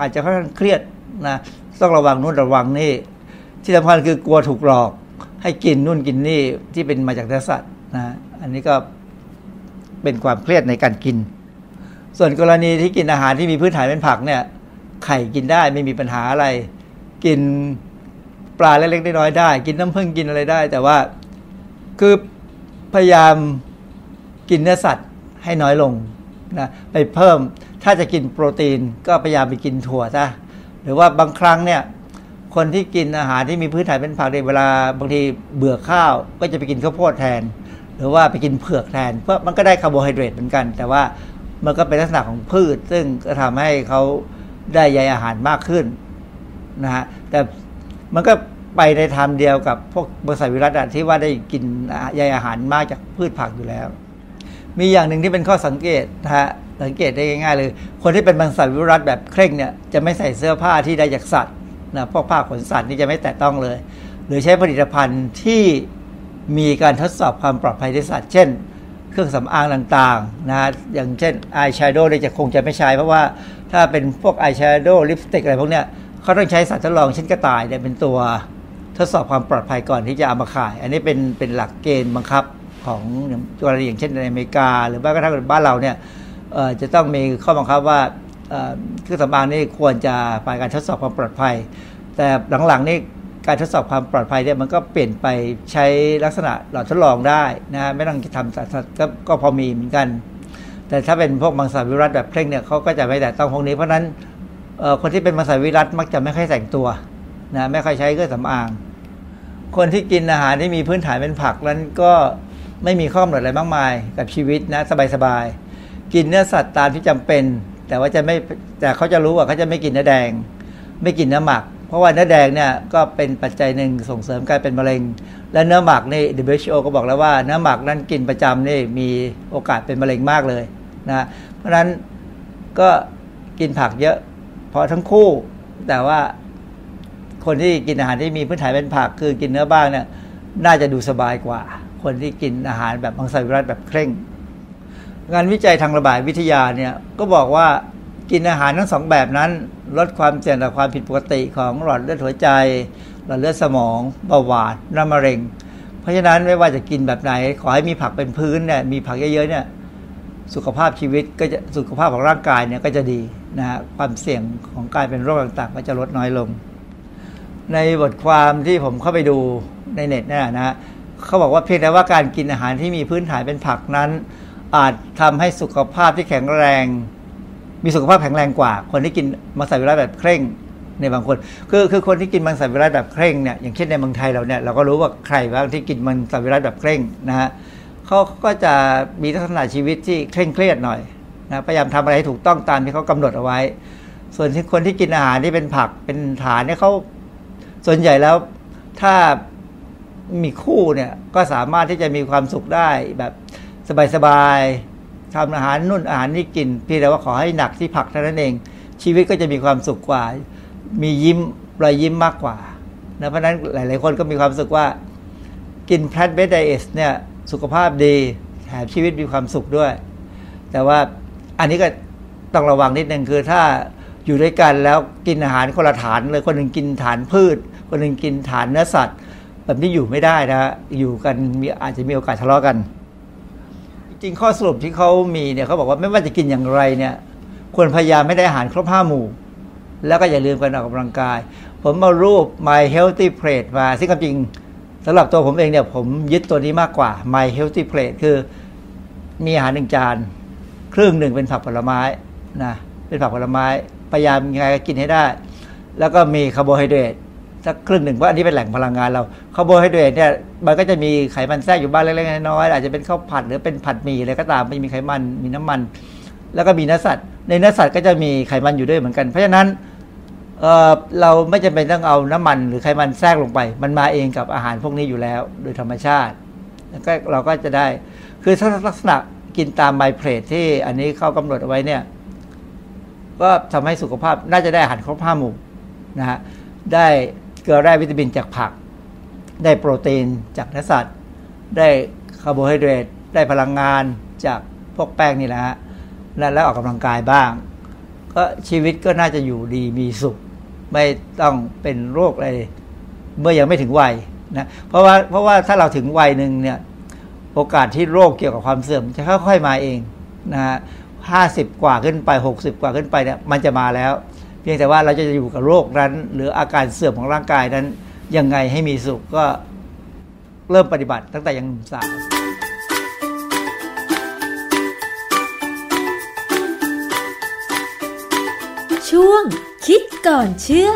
อาจจะค่อนข้างเครียดนะต้องระวังนู่นระวังนี่ที่สำคัญคือกลัวถูกหลอกให้กินนู่นกินนี่ที่เป็นมาจากเนื้อสัตว์นะอันนี้ก็เป็นความเครียดในการกินส่วนกรณีที่กินอาหารที่มีพื้นฐานเป็นผักเนี่ยไข่กินได้ไม่มีปัญหาอะไรกินปลาเล็กๆน้อยๆได้กินน้ำผึ้งกินอะไรได้แต่ว่าคือพยายามกินเนื้อสัตว์ให้น้อยลงนะไปเพิ่มถ้าจะกินโปรตีนก็พยายามไปกินถั่วซะหรือว่าบางครั้งเนี่ยคนที่กินอาหารที่มีพื้นฐานเป็นผักในเวลาบางทีเบื่อข้าวก็จะไปกินข้าวโพดแทนหรือว่าไปกินเผือกแทนเพราะมันก็ได้คาร์โบไฮเดรตเหมือนกันแต่ว่ามันก็เป็นลักษณะของพืชซึ่งก็ทำให้เขาได้ใยอาหารมากขึ้นนะฮะแต่มันก็ไปในทางเดียวกับพวกมังสวิรัติที่ว่าได้กินใยอาหารมากจากพืชผักอยู่แล้วมีอย่างหนึ่งที่เป็นข้อสังเกตนะฮะสังเกตได้ง่ายๆเลยคนที่เป็นมังสวิรัติแบบเคร่งเนี่ยจะไม่ใส่เสื้อผ้าที่ได้จากสัตว์นะพวกผ้าขนสัตว์นี่จะไม่แตะต้องเลยหรือใช้ผลิตภัณฑ์ที่มีการทดสอบความปลอดภัยด้วยสัตว์เช่นเครื่องสำอางต่างๆนะฮะอย่างเช่นอายแชโดว์เนี่ยจะคงจะไม่ใช้เพราะว่าถ้าเป็นพวกอายแชโดว์ลิปสติกอะไรพวกเนี้ยเขาต้องใช้สัตว์ทดลองเช่นกระต่ายเนี่ยเป็นตัวทดสอบความปลอดภัยก่อนที่จะเอามาขายอันนี้เป็นเป็นหลักเกณฑ์บังคับของกรณีอย่างเช่นในอเมริกาหรือแม้กระทั่งบ้านเราเนี่ยจะต้องมีข้อบังคับว่าเครื่องสำอางนี่ควรจะผ่านการทดสอบความปลอดภัยแต่หลังๆนี่การทดสอบความปลอดภัยเนี่ยมันก็เปลี่ยนไปใช้ลักษณะหลอดทดลองได้นะไม่ต้องทำสัตว์ก็พอมีเหมือนกันแต่ถ้าเป็นพวกมังสวิรัติแบบเคร่งเนี่ยเขาก็จะไม่แต่ต้องพวกนี้เพราะนั้นคนที่เป็นมังสวิรัติมักจะไม่ค่อยแต่งตัวนะไม่ค่อยใช้เครื่องสำอางคนที่กินอาหารที่มีพื้นฐานเป็นผักนั้นก็ไม่มีข้อกำหนดอะไรมากมายกับชีวิตนะสบายๆกินเนื้อสัตว์ตามที่จำเป็นแต่ว่าจะไม่แต่เขาจะรู้ว่าเขาจะไม่กินเนื้อแดงไม่กินเนื้อหมักเพราะว่าเนื้อแดงเนี่ยก็เป็นปัจจัยหนึ่งส่งเสริมการเป็นมะเร็งและเนื้อหมักนี่ ดับเบิลยู เอช โอ ก็บอกแล้วว่าเนื้อหมักนั้นกินประจำนี่มีโอกาสเป็นมะเร็งมากเลยนะเพราะนั้นก็กินผักเยอะพอทั้งคู่แต่ว่าคนที่กินอาหารที่มีพื้นฐานเป็นผักคือกินเนื้อบ้างเนี่ยน่าจะดูสบายกว่าคนที่กินอาหารแบบมังสวิรัติแบบเคร่งงานวิจัยทางระบาดวิทยาเนี่ยก็บอกว่ากินอาหารทั้งสองแบบนั้นลดความเสี่ยงต่อความผิดปกติของหลอดเลือดหัวใจ หลอดเลือดสมองเบาหวานและมะเร็งเพราะฉะนั้นไม่ว่าจะกินแบบไหนขอให้มีผักเป็นพื้นเนี่ยมีผักเยอะๆเนี่ยสุขภาพชีวิตก็จะสุขภาพของร่างกายเนี่ยก็จะดีนะฮะความเสี่ยงของการเป็นโรคต่างๆก็จะลดน้อยลงในบทความที่ผมเข้าไปดูในเน็ตเนี่ยนะฮะเขาบอกว่าเพียงแต่ว่าการกินอาหารที่มีพื้นฐานเป็นผักนั้นอาจทำให้สุขภาพที่แข็งแรงมีสุขภาพแข็งแรงกว่าคนที่กินมังสวิรัติแบบเคร่งในบางคนคือคือคนที่กินมังสวิรัติแบบเคร่งเนี่ยอย่างเช่นในเมืองไทยเราเนี่ยเราก็รู้ว่าใครบ้างที่กินมังสวิรัติแบบเคร่งนะฮะเขาก็จะมีลักษณะชีวิตที่เคร่งเครียดหน่อยนะพยายามทำอะไรให้ถูกต้องตามที่เขากำหนดเอาไว้ส่วนที่คนที่กินอาหารที่เป็นผักเป็นฐานเนี่ยเขาส่วนใหญ่แล้วถ้ามีคู่เนี่ยก็สามารถที่จะมีความสุขได้แบบสบายๆทำอาหารนุ่นอาหารนี่กินเพียงแต่ว่าขอให้หนักที่ผักเท่านั้นเองชีวิตก็จะมีความสุขกว่ามียิ้มรอยยิ้มมากกว่านะเพราะฉะนั้นหลายๆคนก็มีความสุขว่ากินแพลนท์เบสไดเอทเนี่ยสุขภาพดีแถมชีวิตมีความสุขด้วยแต่ว่าอันนี้ก็ต้องระวังนิดนึงคือถ้าอยู่ด้วยกันแล้วกินอาหารคนละฐานเลยคนหนึ่งกินฐานพืชคนหนึ่งกินฐานเนื้อสัตว์แบบนี้อยู่ไม่ได้นะอยู่กันมีอาจจะมีโอกาสทะเลาะกันจริงข้อสรุปที่เขามีเนี่ยเขาบอกว่าไม่ว่าจะกินอย่างไรเนี่ยควรพยายามไม่ได้อาหารครบห้าหมู่แล้วก็อย่าลืมการออกกำลังกายผมเอารูป My Healthy Plate มาซึ่งจริงสำหรับตัวผมเองเนี่ยผมยึดตัวนี้มากกว่า My Healthy Plate คือมีอาหารหนึ่งจานครึ่งหนึ่งเป็นผักผลไม้นะเป็นผักผลไม้พยายามยังไงก็กินให้ได้แล้วก็มีคาร์โบไฮเดรตสักครึ่งหนึ่งเพราะอันนี้เป็นแหล่งพลังงานเราคาร์โบไฮเดรตเนี่ยมันก็จะมีไขมันแทรกอยู่บ้างเล็กๆน้อยๆอาจจะเป็นข้าวผัดหรือเป็นผัดหมี่อะไรก็ตามไม่มีไขมันมีน้ำมันแล้วก็มีเนื้อสัตว์ในเนื้อสัตว์ก็จะมีไขมันอยู่ด้วยเหมือนกันเพราะฉะนั้นเอ่อเราไม่จำเป็นต้องเอาน้ำมันหรือไขมันแทรกลงไปมันมาเองกับอาหารพวกนี้อยู่แล้วโดยธรรมชาติแล้วก็เราก็จะได้คือถ้าลักษณะกินตามไมเพลทที่อันนี้เขากำหนดเอาไว้เนี่ยก็ทำให้สุขภาพน่าจะได้อาหารครบห้าหมู่นะฮะได้เกลือได้วิตามินจากผักได้โปรตีนจากเนื้อสัตว์ได้คาร์โบไฮเดรตได้พลังงานจากพวกแป้งนี่แหละฮะแล้วออกกำลังกายบ้างก็ชีวิตก็น่าจะอยู่ดีมีสุขไม่ต้องเป็นโรคอะไรเมื่อยังไม่ถึงวัยนะเพราะว่าเพราะว่าถ้าเราถึงวัยหนึ่งเนี่ยโอกาสที่โรคเกี่ยวกับความเสื่อมจะค่อยๆมาเองนะฮะห้าสิบกว่าขึ้นไปหกสิบกว่าขึ้นไปเนี่ยมันจะมาแล้วเพียงแต่ว่าเราจะอยู่กับโรคนั้นหรืออาการเสื่อมของร่างกายนั้นยังไงให้มีสุขก็เริ่มปฏิบัติตั้งแต่ยังหนุ่มสาวช่วงคิดก่อนเชื่อ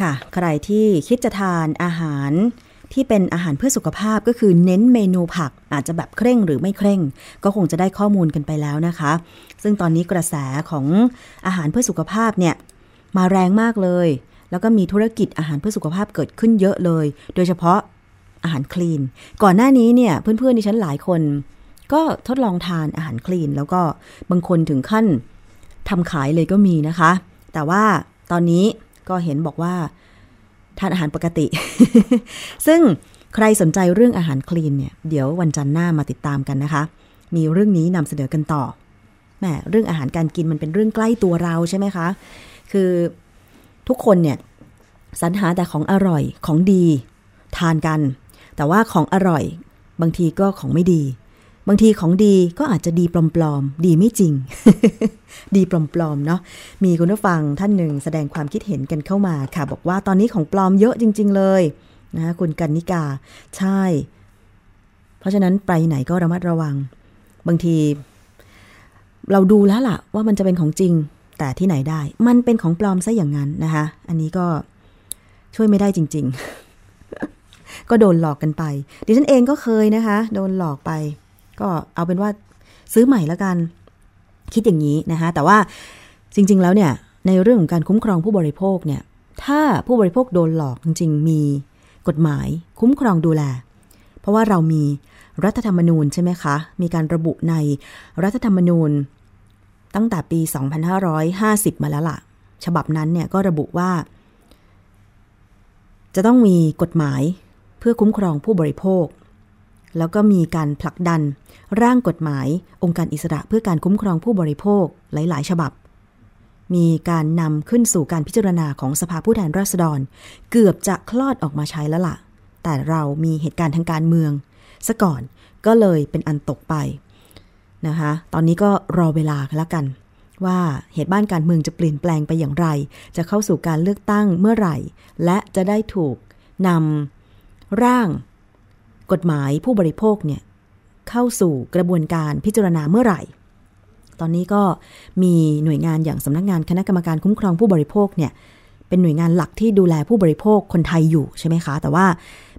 ค่ะใครที่คิดจะทานอาหารที่เป็นอาหารเพื่อสุขภาพก็คือเน้นเมนูผักอาจจะแบบเคร่งหรือไม่เคร่งก็คงจะได้ข้อมูลกันไปแล้วนะคะซึ่งตอนนี้กระแสของอาหารเพื่อสุขภาพเนี่ยมาแรงมากเลยแล้วก็มีธุรกิจอาหารเพื่อสุขภาพเกิดขึ้นเยอะเลยโดยเฉพาะอาหารคลีนก่อนหน้านี้เนี่ยเพื่อนๆดิฉันหลายคนก็ทดลองทานอาหารคลีนแล้วก็บางคนถึงขั้นทำขายเลยก็มีนะคะแต่ว่าตอนนี้ก็เห็นบอกว่าทานอาหารปกติ ซึ่งใครสนใจเรื่องอาหารคลีนเนี่ยเดี๋ยววันจันทร์หน้ามาติดตามกันนะคะมีเรื่องนี้นำเสนอกันต่อแหมเรื่องอาหารการกินมันเป็นเรื่องใกล้ตัวเราใช่ไหมคะคือทุกคนเนี่ยสรรหาแต่ของอร่อยของดีทานกันแต่ว่าของอร่อยบางทีก็ของไม่ดีบางทีของดีก็อาจจะดีปลอมๆดีไม่จริง ดีปลอมๆเนาะมีคุณผู้ฟังท่านหนึ่งแสดงความคิดเห็นกันเข้ามาค่ะบอกว่าตอนนี้ของปลอมเยอะจริงๆเลยนะคุณกรรณิกาใช่เพราะฉะนั้นไปไหนก็ระมัดระวังบางทีเราดูแล้วล่ะว่ามันจะเป็นของจริงแต่ที่ไหนได้มันเป็นของปลอมซะอย่างนั้นนะคะอันนี้ก็ช่วยไม่ได้จริงๆ ก็โดนหลอกกันไปดิฉันเองก็เคยนะคะโดนหลอกไปก็เอาเป็นว่าซื้อใหม่แล้วกันคิดอย่างนี้นะคะแต่ว่าจริงๆแล้วเนี่ยในเรื่องของการคุ้มครองผู้บริโภคเนี่ยถ้าผู้บริโภคโดนหลอกจริงๆมีกฎหมายคุ้มครองดูแลเพราะว่าเรามีรัฐธรรมนูญใช่ไหมคะมีการระบุในรัฐธรรมนูญตั้งแต่ปีสองพันห้าร้อยห้าสิบมาแล้วล่ะฉบับนั้นเนี่ยก็ระบุว่าจะต้องมีกฎหมายเพื่อคุ้มครองผู้บริโภค แล้วก็มีการผลักดันร่างกฎหมายองค์การอิสระเพื่อการคุ้มครองผู้บริโภคหลายๆฉบับมีการนำขึ้นสู่การพิจารณาของสภาผู้แทนราษฎรเกือบจะคลอดออกมาใช้แล้วล่ะแต่เรามีเหตุการณ์ทางการเมืองซะก่อนก็เลยเป็นอันตกไปนะคะตอนนี้ก็รอเวลาละกันว่าเหตุบ้านการเมืองจะเปลี่ยนแปลงไปอย่างไรจะเข้าสู่การเลือกตั้งเมื่อไหร่และจะได้ถูกนำร่างกฎหมายผู้บริโภคเนี่ยเข้าสู่กระบวนการพิจารณาเมื่อไหร่ตอนนี้ก็มีหน่วยงานอย่างสำนักงานคณะกรรมการคุ้มครองผู้บริโภคเนี่ยเป็นหน่วยงานหลักที่ดูแลผู้บริโภคคนไทยอยู่ใช่ไหมคะแต่ว่า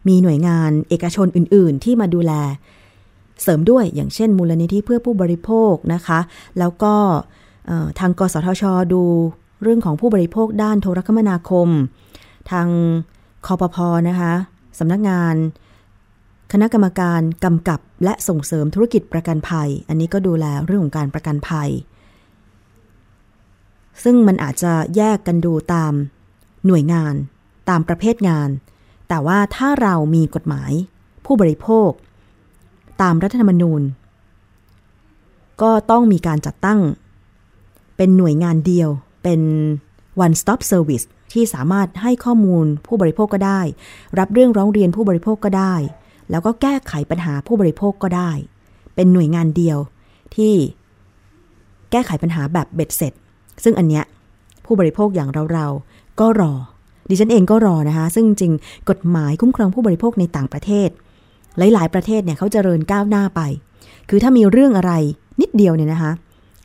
มีหน่วยงานเอกชนอื่นๆที่มาดูแลเสริมด้วยอย่างเช่นมูลนิธิเพื่อผู้บริโภคนะคะแล้วก็ทางกสทช.ดูเรื่องของผู้บริโภคด้านโทรคมนาคมทางคปภ.นะคะสำนักงานคณะกรรมการกำกับและส่งเสริมธุรกิจประกันภัยอันนี้ก็ดูแลเรื่องของการประกันภัยซึ่งมันอาจจะแยกกันดูตามหน่วยงานตามประเภทงานแต่ว่าถ้าเรามีกฎหมายผู้บริโภคตามรัฐธรรมนูญก็ต้องมีการจัดตั้งเป็นหน่วยงานเดียวเป็น one stop service ที่สามารถให้ข้อมูลผู้บริโภคก็ได้รับเรื่องร้องเรียนผู้บริโภคก็ได้แล้วก็แก้ไขปัญหาผู้บริโภคก็ได้เป็นหน่วยงานเดียวที่แก้ไขปัญหาแบบเบ็ดเสร็จซึ่งอันเนี้ยผู้บริโภคอย่างเราๆก็รอดิฉันเองก็รอนะคะซึ่งจริงกฎหมายคุ้มครองผู้บริโภคในต่างประเทศหลายๆประเทศเนี่ยเขาเจริญก้าวหน้าไปคือถ้ามีเรื่องอะไรนิดเดียวเนี่ยนะคะ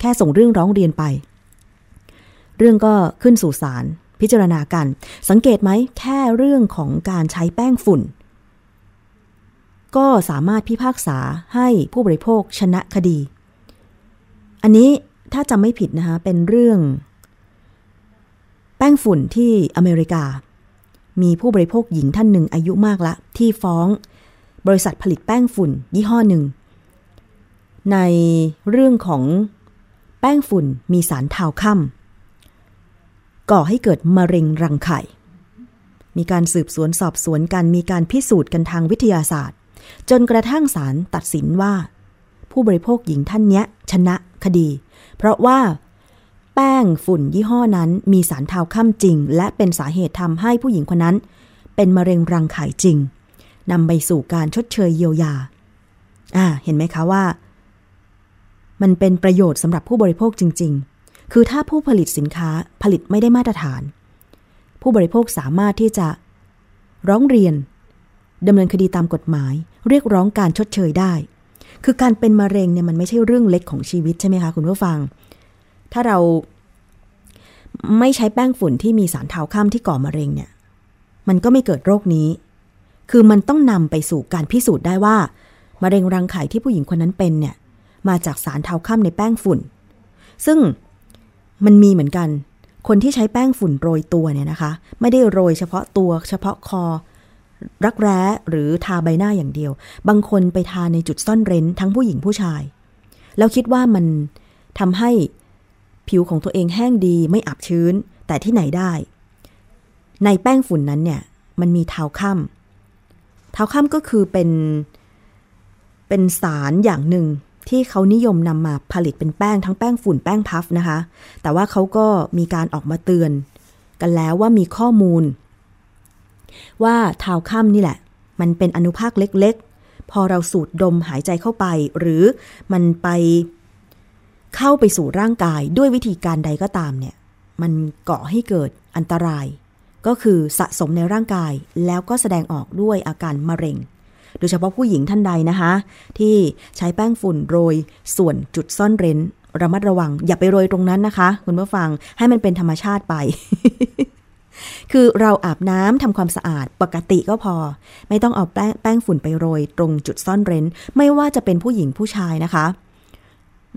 แค่ส่งเรื่องร้องเรียนไปเรื่องก็ขึ้นสู่ศาลพิจารณากันสังเกตไหมแค่เรื่องของการใช้แป้งฝุ่นก็สามารถพิพากษาให้ผู้บริโภคชนะคดีอันนี้ถ้าจำไม่ผิดนะคะเป็นเรื่องแป้งฝุ่นที่อเมริกามีผู้บริโภคหญิงท่านหนึ่งอายุมากละที่ฟ้องบริษัทผลิตแป้งฝุ่นยี่ห้อหนึ่งในเรื่องของแป้งฝุ่นมีสารทาวค่ำก่อให้เกิดมะเร็งรังไข่มีการสืบสวนสอบสวนกันมีการพิสูจน์กันทางวิทยาศาสตร์จนกระทั่งศาลตัดสินว่าผู้บริโภคหญิงท่านเนี้ยชนะคดีเพราะว่าแป้งฝุ่นยี่ห้อนั้นมีสารทาวค่ำจริงและเป็นสาเหตุทำให้ผู้หญิงคนนั้นเป็นมะเร็งรังไข่จริงนำไปสู่การชดเชยเยียวยาอ่าเห็นไหมคะว่ามันเป็นประโยชน์สำหรับผู้บริโภคจริงๆคือถ้าผู้ผลิตสินค้าผลิตไม่ได้มาตรฐานผู้บริโภคสามารถที่จะร้องเรียนดำเนินคดีตามกฎหมายเรียกร้องการชดเชยได้คือการเป็นมะเร็งเนี่ยมันไม่ใช่เรื่องเล็กของชีวิตใช่ไหมคะคุณผู้ฟังถ้าเราไม่ใช้แป้งฝุ่นที่มีสารทาวค่ำที่ก่อมะเร็งเนี่ยมันก็ไม่เกิดโรคนี้คือมันต้องนำไปสู่การพิสูจน์ได้ว่ามะเร็งรังไข่ที่ผู้หญิงคนนั้นเป็นเนี่ยมาจากสารทาวค่ำในแป้งฝุ่นซึ่งมันมีเหมือนกันคนที่ใช้แป้งฝุ่นโรยตัวเนี่ยนะคะไม่ได้โรยเฉพาะตัวเฉพาะคอรักแร้หรือทาใบหน้าอย่างเดียวบางคนไปทาในจุดซ่อนเร้นทั้งผู้หญิงผู้ชายแล้วคิดว่ามันทำให้ผิวของตัวเองแห้งดีไม่อับชื้นแต่ที่ไหนได้ในแป้งฝุ่นนั้นเนี่ยมันมีทาวค่ำทาวค่ำก็คือเป็นเป็นสารอย่างหนึ่งที่เขานิยมนำมาผลิตเป็นแป้งทั้งแป้งฝุ่นแป้งพัฟนะคะแต่ว่าเขาก็มีการออกมาเตือนกันแล้วว่ามีข้อมูลว่าทาวค่ำนี่แหละมันเป็นอนุภาคเล็กๆพอเราสูดดมหายใจเข้าไปหรือมันไปเข้าไปสู่ร่างกายด้วยวิธีการใดก็ตามเนี่ยมันก่อให้เกิดอันตรายก็คือสะสมในร่างกายแล้วก็แสดงออกด้วยอาการมะเร็งโดยเฉพาะผู้หญิงท่านใดนะคะที่ใช้แป้งฝุ่นโรยส่วนจุดซ่อนเร้นระมัดระวังอย่าไปโรยตรงนั้นนะคะคุณผู้ฟังให้มันเป็นธรรมชาติไป คือเราอาบน้ำทำความสะอาดปกติก็พอไม่ต้องเอาแป้งแป้งฝุ่นไปโรยตรงจุดซ่อนเร้นไม่ว่าจะเป็นผู้หญิงผู้ชายนะคะ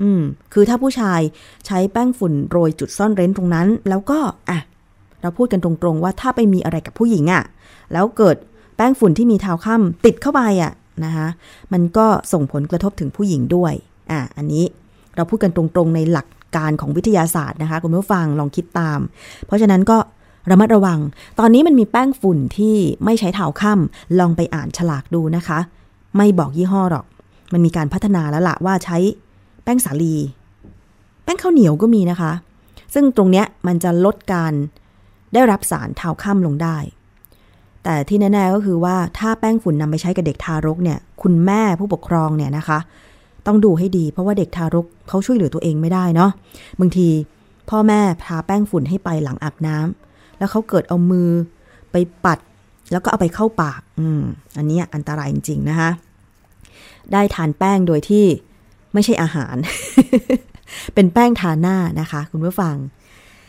อืมคือถ้าผู้ชายใช้แป้งฝุ่นโรยจุดซ่อนเร้นตรงนั้นแล้วก็อ่ะเราพูดกันตรงๆว่าถ้าไปมีอะไรกับผู้หญิงอ่ะแล้วเกิดแป้งฝุ่นที่มีทาวค่ำติดเข้าไปอ่ะนะคะมันก็ส่งผลกระทบถึงผู้หญิงด้วยอ่ะอันนี้เราพูดกันตรงๆในหลักการของวิทยาศาสตร์นะคะคุณผู้ฟังลองคิดตามเพราะฉะนั้นก็ระมัดระวังตอนนี้มันมีแป้งฝุ่นที่ไม่ใช้ทาวค่ำลองไปอ่านฉลากดูนะคะ ไม่บอกยี่ห้อหรอกมันมีการพัฒนาแล้วล่ะว่าใช้แป้งสาลีแป้งข้าวเหนียวก็มีนะคะซึ่งตรงเนี้ยมันจะลดการได้รับสารทาวค่ำลงได้แต่ที่แน่ๆก็คือว่าถ้าแป้งฝุ่นนำไปใช้กับเด็กทารกเนี่ยคุณแม่ผู้ปกครองเนี่ยนะคะต้องดูให้ดีเพราะว่าเด็กทารกเขาช่วยเหลือตัวเองไม่ได้เนาะบางทีพ่อแม่ทาแป้งฝุ่นให้ไปหลังอาบน้ำแล้วเขาเกิดเอามือไปปัดแล้วก็เอาไปเข้าปาก อืม อันนี้อันตรายจริงๆนะคะได้ทานแป้งโดยที่ไม่ใช่อาหาร เป็นแป้งทาหน้านะคะคุณผู้ฟัง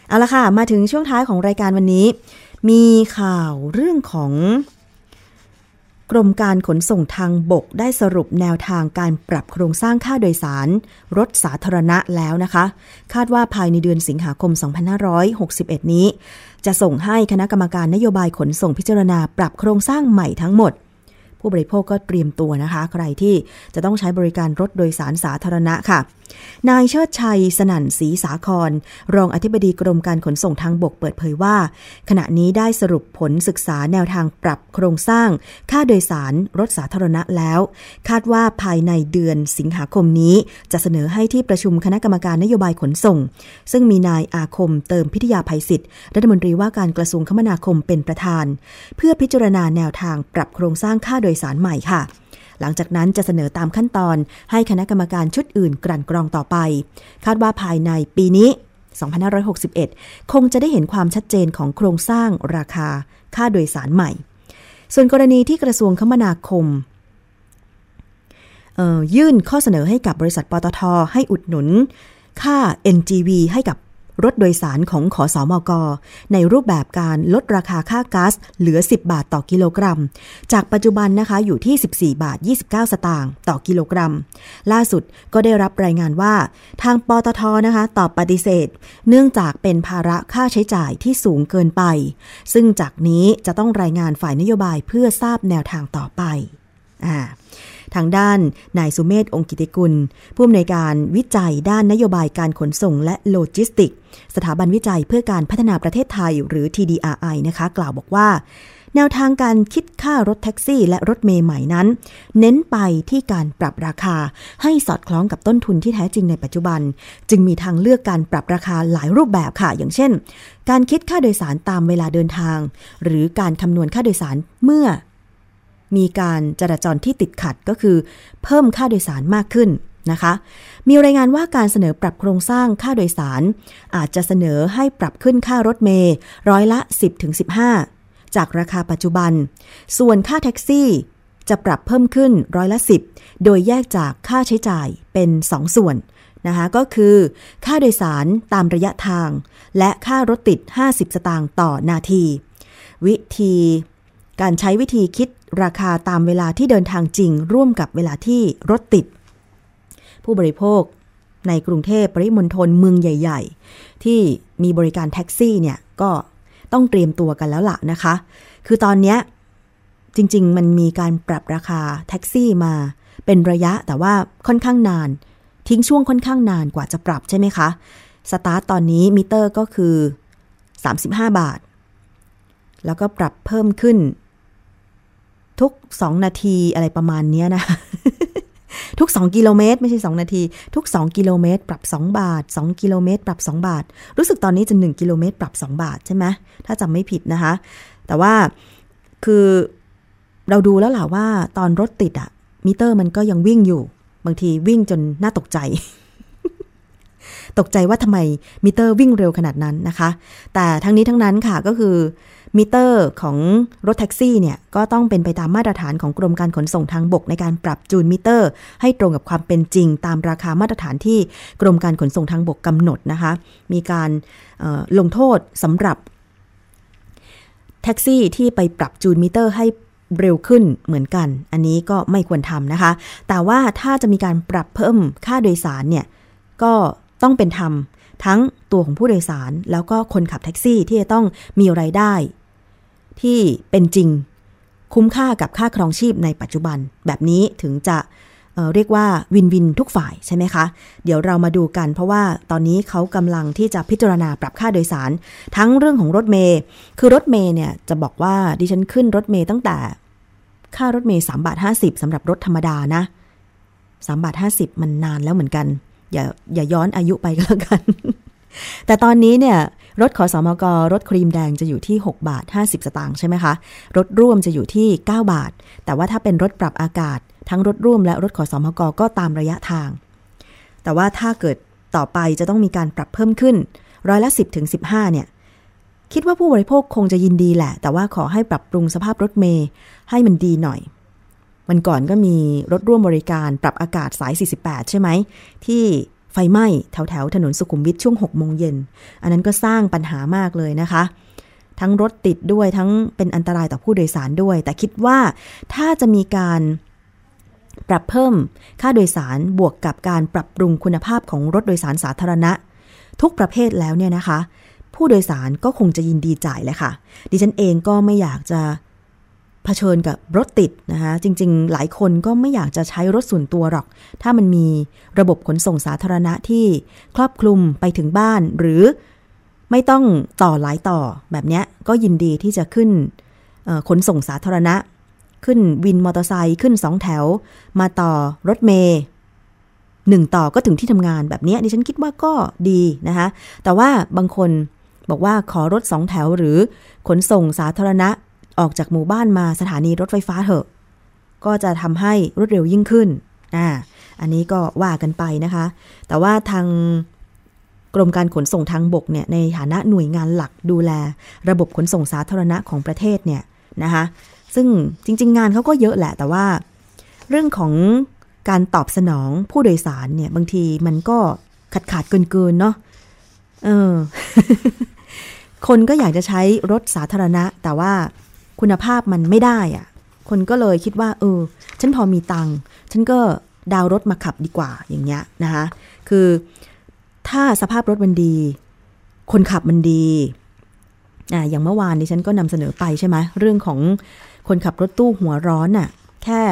เอาละค่ะมาถึงช่วงท้ายของรายการวันนี้มีข่าวเรื่องของกรมการขนส่งทางบกได้สรุปแนวทางการปรับโครงสร้างค่าโดยสารรถสาธารณะแล้วนะคะคาดว่าภายในเดือนสิงหาคมสองพันห้าร้อยหกสิบเอ็ดนี้จะส่งให้คณะกรรมการนโยบายขนส่งพิจารณาปรับโครงสร้างใหม่ทั้งหมดผู้บริโภคก็เตรียมตัวนะคะใครที่จะต้องใช้บริการรถโดยสารสาธารณะค่ะนายเชิดชัยสนั่นศรีสาครรองอธิบดีกรมการขนส่งทางบกเปิดเผยว่าขณะนี้ได้สรุปผลศึกษาแนวทางปรับโครงสร้างค่าโดยสารรถสาธารณะแล้วคาดว่าภายในเดือนสิงหาคมนี้จะเสนอให้ที่ประชุมคณะกรรมการนโยบายขนส่งซึ่งมีนายอาคมเติมพิทยาภัยศิษฐ์รัฐมนตรีว่าการกระทรวงคมนาคมเป็นประธานเพื่อพิจารณาแนวทางปรับโครงสร้างค่าโดยสารใหม่ค่ะหลังจากนั้นจะเสนอตามขั้นตอนให้คณะกรรมการชุดอื่นกลั่นกรองต่อไปคาดว่าภายในปีนี้สองพันห้าร้อยหกสิบเอ็ดคงจะได้เห็นความชัดเจนของโครงสร้างราคาค่าโดยสารใหม่ส่วนกรณีที่กระทรวงคมนาคมเอ่อยื่นข้อเสนอให้กับบริษัทปตท.ให้อุดหนุนค่า เอ็น จี วี ให้กับรถโดยสารของขสมก.ในรูปแบบการลดราคาค่าก๊าซเหลือสิบบาทต่อกิโลกรัมจากปัจจุบันนะคะอยู่ที่สิบสี่บาทยี่สิบเก้าสตางค์ต่อกิโลกรัมล่าสุดก็ได้รับรายงานว่าทางปตท.นะคะตอบปฏิเสธเนื่องจากเป็นภาระค่าใช้จ่ายที่สูงเกินไปซึ่งจากนี้จะต้องรายงานฝ่ายนโยบายเพื่อทราบแนวทางต่อไปอ่าทางด้านนายสุเมธองค์กิติกุลผู้อำนวยการวิจัยด้านนโยบายการขนส่งและโลจิสติกส์สถาบันวิจัยเพื่อการพัฒนาประเทศไทยหรือ ที ดี อาร์ ไอ นะคะกล่าวบอกว่าแนวทางการคิดค่ารถแท็กซี่และรถเมล์ใหม่นั้นเน้นไปที่การปรับราคาให้สอดคล้องกับต้นทุนที่แท้จริงในปัจจุบันจึงมีทางเลือกการปรับราคาหลายรูปแบบค่ะอย่างเช่นการคิดค่าโดยสารตามเวลาเดินทางหรือการคำนวณค่าโดยสารเมื่อมีการจราจรที่ติดขัดก็คือเพิ่มค่าโดยสารมากขึ้นนะคะมีรายงานว่าการเสนอปรับโครงสร้างค่าโดยสารอาจจะเสนอให้ปรับขึ้นค่ารถเมล์ร้อยละ สิบถึงสิบห้า จากราคาปัจจุบันส่วนค่าแท็กซี่จะปรับเพิ่มขึ้นร้อยละสิบโดยแยกจากค่าใช้จ่ายเป็นสองส่วนนะคะก็คือค่าโดยสารตามระยะทางและค่ารถติดห้าสิบสตางค์ต่อนาทีวิธีการใช้วิธีคิดราคาตามเวลาที่เดินทางจริงร่วมกับเวลาที่รถติดผู้บริโภคในกรุงเทพปริมณฑลเมืองใหญ่ๆที่มีบริการแท็กซี่เนี่ยก็ต้องเตรียมตัวกันแล้วล่ะนะคะคือตอนนี้จริงๆมันมีการปรับราคาแท็กซี่มาเป็นระยะแต่ว่าค่อนข้างนานทิ้งช่วงค่อนข้างนานกว่าจะปรับใช่ไหมคะสตาร์ทตอนนี้มิเตอร์ก็คือสามสิบห้าบาทแล้วก็ปรับเพิ่มขึ้นทุกสองนาทีอะไรประมาณนี้นะ ทุกสองกิโลเมตรไม่ใช่สองนาทีทุกสองกิโลเมตรปรับสองบาทสองกิโลเมตรปรับสองบาทรู้สึกตอนนี้จะหนึ่งกิโลเมตรปรับสองบาทใช่ไหมถ้าจำไม่ผิดนะคะแต่ว่าคือเราดูแล้วล่ะว่าตอนรถติดอะมิเตอร์มันก็ยังวิ่งอยู่บางทีวิ่งจนน่าตกใจ ตกใจว่าทำไมมิเตอร์วิ่งเร็วขนาดนั้นนะคะแต่ทั้งนี้ทั้งนั้นค่ะก็คือมิเตอร์ของรถแท็กซี่เนี่ยก็ต้องเป็นไปตามมาตรฐานของกรมการขนส่งทางบกในการปรับจูนมิเตอร์ให้ตรงกับความเป็นจริงตามราคามาตรฐานที่กรมการขนส่งทางบกกำหนดนะคะมีการลงโทษสำหรับแท็กซี่ที่ไปปรับจูนมิเตอร์ให้เร็วขึ้นเหมือนกันอันนี้ก็ไม่ควรทำนะคะแต่ว่าถ้าจะมีการปรับเพิ่มค่าโดยสารเนี่ยก็ต้องเป็นธรรมทั้งตัวของผู้โดยสารแล้วก็คนขับแท็กซี่ที่จะต้องมีรายได้ที่เป็นจริงคุ้มค่ากับค่าครองชีพในปัจจุบันแบบนี้ถึงจะ เอ่อ เรียกว่าวินวินทุกฝ่ายใช่ไหมคะเดี๋ยวเรามาดูกันเพราะว่าตอนนี้เขากำลังที่จะพิจารณาปรับค่าโดยสารทั้งเรื่องของรถเมล์คือรถเมล์เนี่ยจะบอกว่าดิฉันขึ้นรถเมล์ตั้งแต่ ค่ารถเมย์สามบาทห้าสิบสำหรับรถธรรมดานะสามบาทห้าสิบมันนานแล้วเหมือนกันอย่าอย่าย้อนอายุไปก็แล้วกันแต่ตอนนี้เนี่ยรถขสมก.รถครีมแดงจะอยู่ที่หกบาทห้าสิบสตางค์ใช่ไหมคะรถร่วมจะอยู่ที่เก้าบาทแต่ว่าถ้าเป็นรถปรับอากาศทั้งรถร่วมและรถขสมก.ก็ตามระยะทางแต่ว่าถ้าเกิดต่อไปจะต้องมีการปรับเพิ่มขึ้นร้อยละสิบถึงสิบห้าเนี่ยคิดว่าผู้บริโภคคงจะยินดีแหละแต่ว่าขอให้ปรับปรุงสภาพรถเมล์ให้มันดีหน่อยวันก่อนก็มีรถร่วมบริการปรับอากาศสายสี่สิบแปดใช่ไหมที่ไฟไหม้แถวแถวถนนสุขุมวิทช่วงหกโมงเย็นอันนั้นก็สร้างปัญหามากเลยนะคะทั้งรถติดด้วยทั้งเป็นอันตรายต่อผู้โดยสารด้วยแต่คิดว่าถ้าจะมีการปรับเพิ่มค่าโดยสารบวกกับการปรับปรุงคุณภาพของรถโดยสารสาธารณะทุกประเภทแล้วเนี่ยนะคะผู้โดยสารก็คงจะยินดีจ่ายแหละค่ะดิฉันเองก็ไม่อยากจะเผชิญกับรถติดนะคะจริงๆหลายคนก็ไม่อยากจะใช้รถส่วนตัวหรอกถ้ามันมีระบบขนส่งสาธารณะที่ครอบคลุมไปถึงบ้านหรือไม่ต้องต่อหลายต่อแบบนี้ก็ยินดีที่จะขึ้นขนส่งสาธารณะขึ้นวินมอเตอร์ไซค์ขึ้นสองแถวมาต่อรถเมล์หนึ่งต่อก็ถึงที่ทำงานแบบนี้ดิฉันคิดว่าก็ดีนะคะแต่ว่าบางคนบอกว่าขอรถสองแถวหรือขนส่งสาธารณะออกจากหมู่บ้านมาสถานีรถไฟฟ้าเถอะก็จะทำให้รวดเร็วยิ่งขึ้นอ่าอันนี้ก็ว่ากันไปนะคะแต่ว่าทางกรมการขนส่งทางบกเนี่ยในฐานะหน่วยงานหลักดูแลระบบขนส่งสาธารณะของประเทศเนี่ยนะคะซึ่งจริงๆงานเขาก็เยอะแหละแต่ว่าเรื่องของการตอบสนองผู้โดยสารเนี่ยบางทีมันก็ขาดขาดเกินเกินเนาะเออ คนก็อยากจะใช้รถสาธารณะแต่ว่าคุณภาพมันไม่ได้อ่ะคนก็เลยคิดว่าเออฉันพอมีตังค์ฉันก็ดาวรถมาขับดีกว่าอย่างเงี้ยนะคะคือถ้าสภาพรถมันดีคนขับมันดีอ่ะอย่างเมื่อวานนี้ฉันก็นำเสนอไปใช่ไหมเรื่องของคนขับรถตู้หัวร้อนน่ะแค่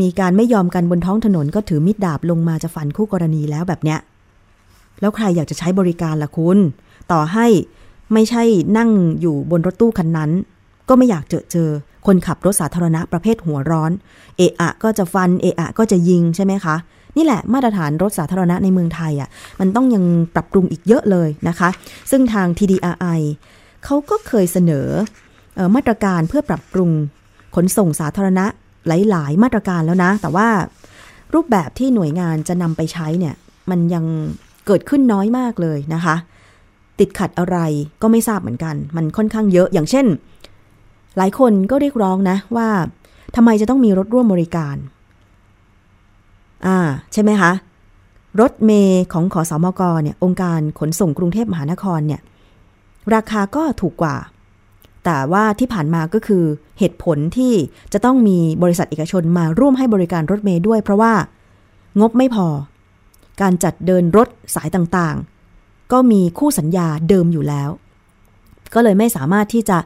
มีการไม่ยอมกันบนท้องถนนก็ถือมีดดาบลงมาจะฟันคู่กรณีแล้วแบบเนี้ยแล้วใครอยากจะใช้บริการล่ะคุณต่อให้ไม่ใช่นั่งอยู่บนรถตู้คันนั้นก็ไม่อยากเจอเจอคนขับรถสาธารณะประเภทหัวร้อนเอะอะก็จะฟันเอะอะก็จะยิงใช่ไหมคะนี่แหละมาตรฐานรถสาธารณะในเมืองไทยอ่ะมันต้องยังปรับปรุงอีกเยอะเลยนะคะซึ่งทาง ที ดี อาร์ ไอ เขาก็เคยเสนอมาตรการเพื่อปรับปรุงขนส่งสาธารณะหลายๆมาตรการแล้วนะแต่ว่ารูปแบบที่หน่วยงานจะนำไปใช้เนี่ยมันยังเกิดขึ้นน้อยมากเลยนะคะติดขัดอะไรก็ไม่ทราบเหมือนกันมันค่อนข้างเยอะอย่างเช่นหลายคนก็เรียกร้องนะว่าทำไมจะต้องมีรถร่วมบริการอ่าใช่ไหมคะรถเมล์ของขสมก.เนี่ยองค์การขนส่งกรุงเทพมหานครเนี่ยราคาก็ถูกกว่าแต่ว่าที่ผ่านมาก็คือเหตุผลที่จะต้องมีบริษัทเอกชนมาร่วมให้บริการรถเมล์ด้วยเพราะว่างบไม่พอการจัดเดินรถสายต่างๆก็มีคู่สัญญาเดิมอยู่แล้วก็เลยไม่สามารถที่จะ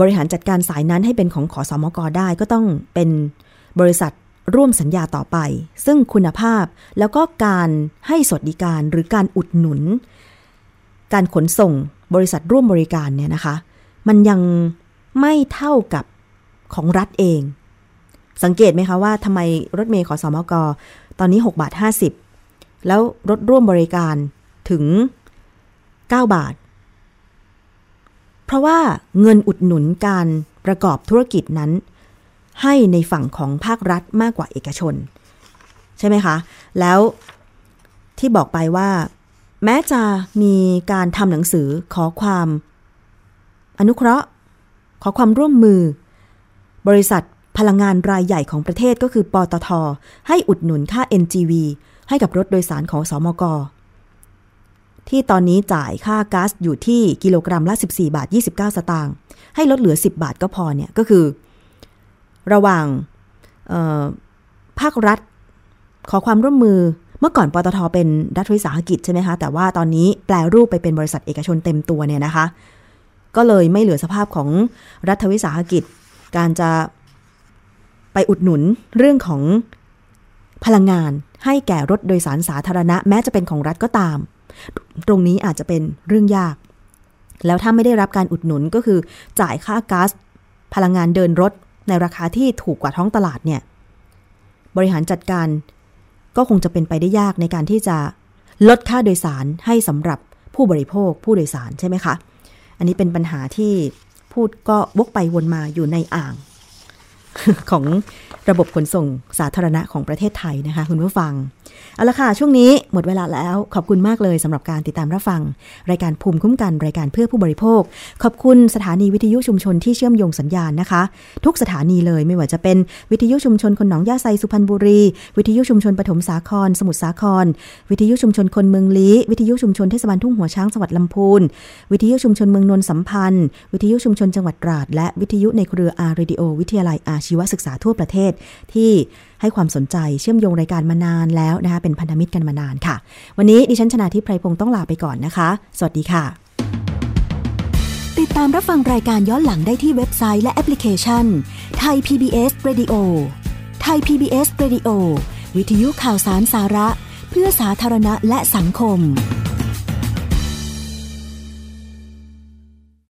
บริหารจัดการสายนั้นให้เป็นของขสมก.ได้ก็ต้องเป็นบริษัทร่วมสัญญาต่อไปซึ่งคุณภาพแล้วก็การให้สวัสดิการหรือการอุดหนุนการขนส่งบริษัทร่วมบริการเนี่ยนะคะมันยังไม่เท่ากับของรัฐเองสังเกตไหมคะว่าทำไมรถเมล์ขสมก.ตอนนี้หกบาทห้าสิบแล้วรถร่วมบริการถึงเก้าบาทเพราะว่าเงินอุดหนุนการประกอบธุรกิจนั้นให้ในฝั่งของภาครัฐมากกว่าเอกชนใช่ไหมคะแล้วที่บอกไปว่าแม้จะมีการทำหนังสือขอความอนุเคราะห์ขอความร่วมมือบริษัทพลังงานรายใหญ่ของประเทศก็คือปตท.ให้อุดหนุนค่า เอ็น จี วี ให้กับรถโดยสารของขสมก.ที่ตอนนี้จ่ายค่าก๊าซอยู่ที่กิโลกรัมละสิบสี่บาทยี่สิบเก้าสตางค์ให้ลดเหลือสิบบาทก็พอเนี่ยก็คือระหว่างเอ่อภาครัฐขอความร่วมมือเมื่อก่อนปตท.เป็นรัฐวิสาหกิจใช่ไหมคะแต่ว่าตอนนี้แปลรูปไปเป็นบริษัทเอกชนเต็มตัวเนี่ยนะคะก็เลยไม่เหลือสภาพของรัฐวิสาหกิจการจะไปอุดหนุนเรื่องของพลังงานให้แก่รถโดยสารสาธารณะแม้จะเป็นของรัฐก็ตามตรงนี้อาจจะเป็นเรื่องยากแล้วถ้าไม่ได้รับการอุดหนุนก็คือจ่ายค่าก๊าซพลังงานเดินรถ ในราคาที่ถูกกว่าท้องตลาดเนี่ยบริหารจัดการก็คงจะเป็นไปได้ยากในการที่จะลดค่าโดยสารให้สำหรับผู้บริโภคผู้โดยสารใช่ไหมคะอันนี้เป็นปัญหาที่พูดก็วกไปวนมาอยู่ในอ่างของระบบขนส่งสาธารณะของประเทศไทยนะคะคุณผู้ฟังเอาละค่ะช่วงนี้หมดเวลาแล้วขอบคุณมากเลยสำหรับการติดตามรับฟังรายการภูมิคุ้มกันรายการเพื่อผู้บริโภคขอบคุณสถานีวิทยุชุมชนที่เชื่อมโยงสัญญาณนะคะทุกสถานีเลยไม่ว่าจะเป็นวิทยุชุมชนคนหนองยาไซสุพรรณบุรีวิทยุชุมชนปฐมสาครสมุทรสาครวิทยุชุมชนคนเมืองลี้วิทยุชุมชนเทศบาลทุ่งหัวช้างจังหวัดลำพูนวิทยุชุมชนเมืองนนสัมพันธ์วิทยุชุมชนจังหวัดตราดและวิทยุในเครืออาร์เรดิโอวิทยาลัยอาชีวศึกษาทั่วประเทศที่ให้ความสนใจเชื่อมโยงรายการมานานแล้วนะคะเป็นพันธมิตรกันมานานค่ะวันนี้ดิฉันชนาธิปไพพงศ์ต้องลาไปก่อนนะคะสวัสดีค่ะติดตามรับฟังรายการย้อนหลังได้ที่เว็บไซต์และแอปพลิเคชัน Thai พี บี เอส Radio Thai พี บี เอส Radio วิทยุข่าวสารสาระเพื่อสาธารณะและสังคม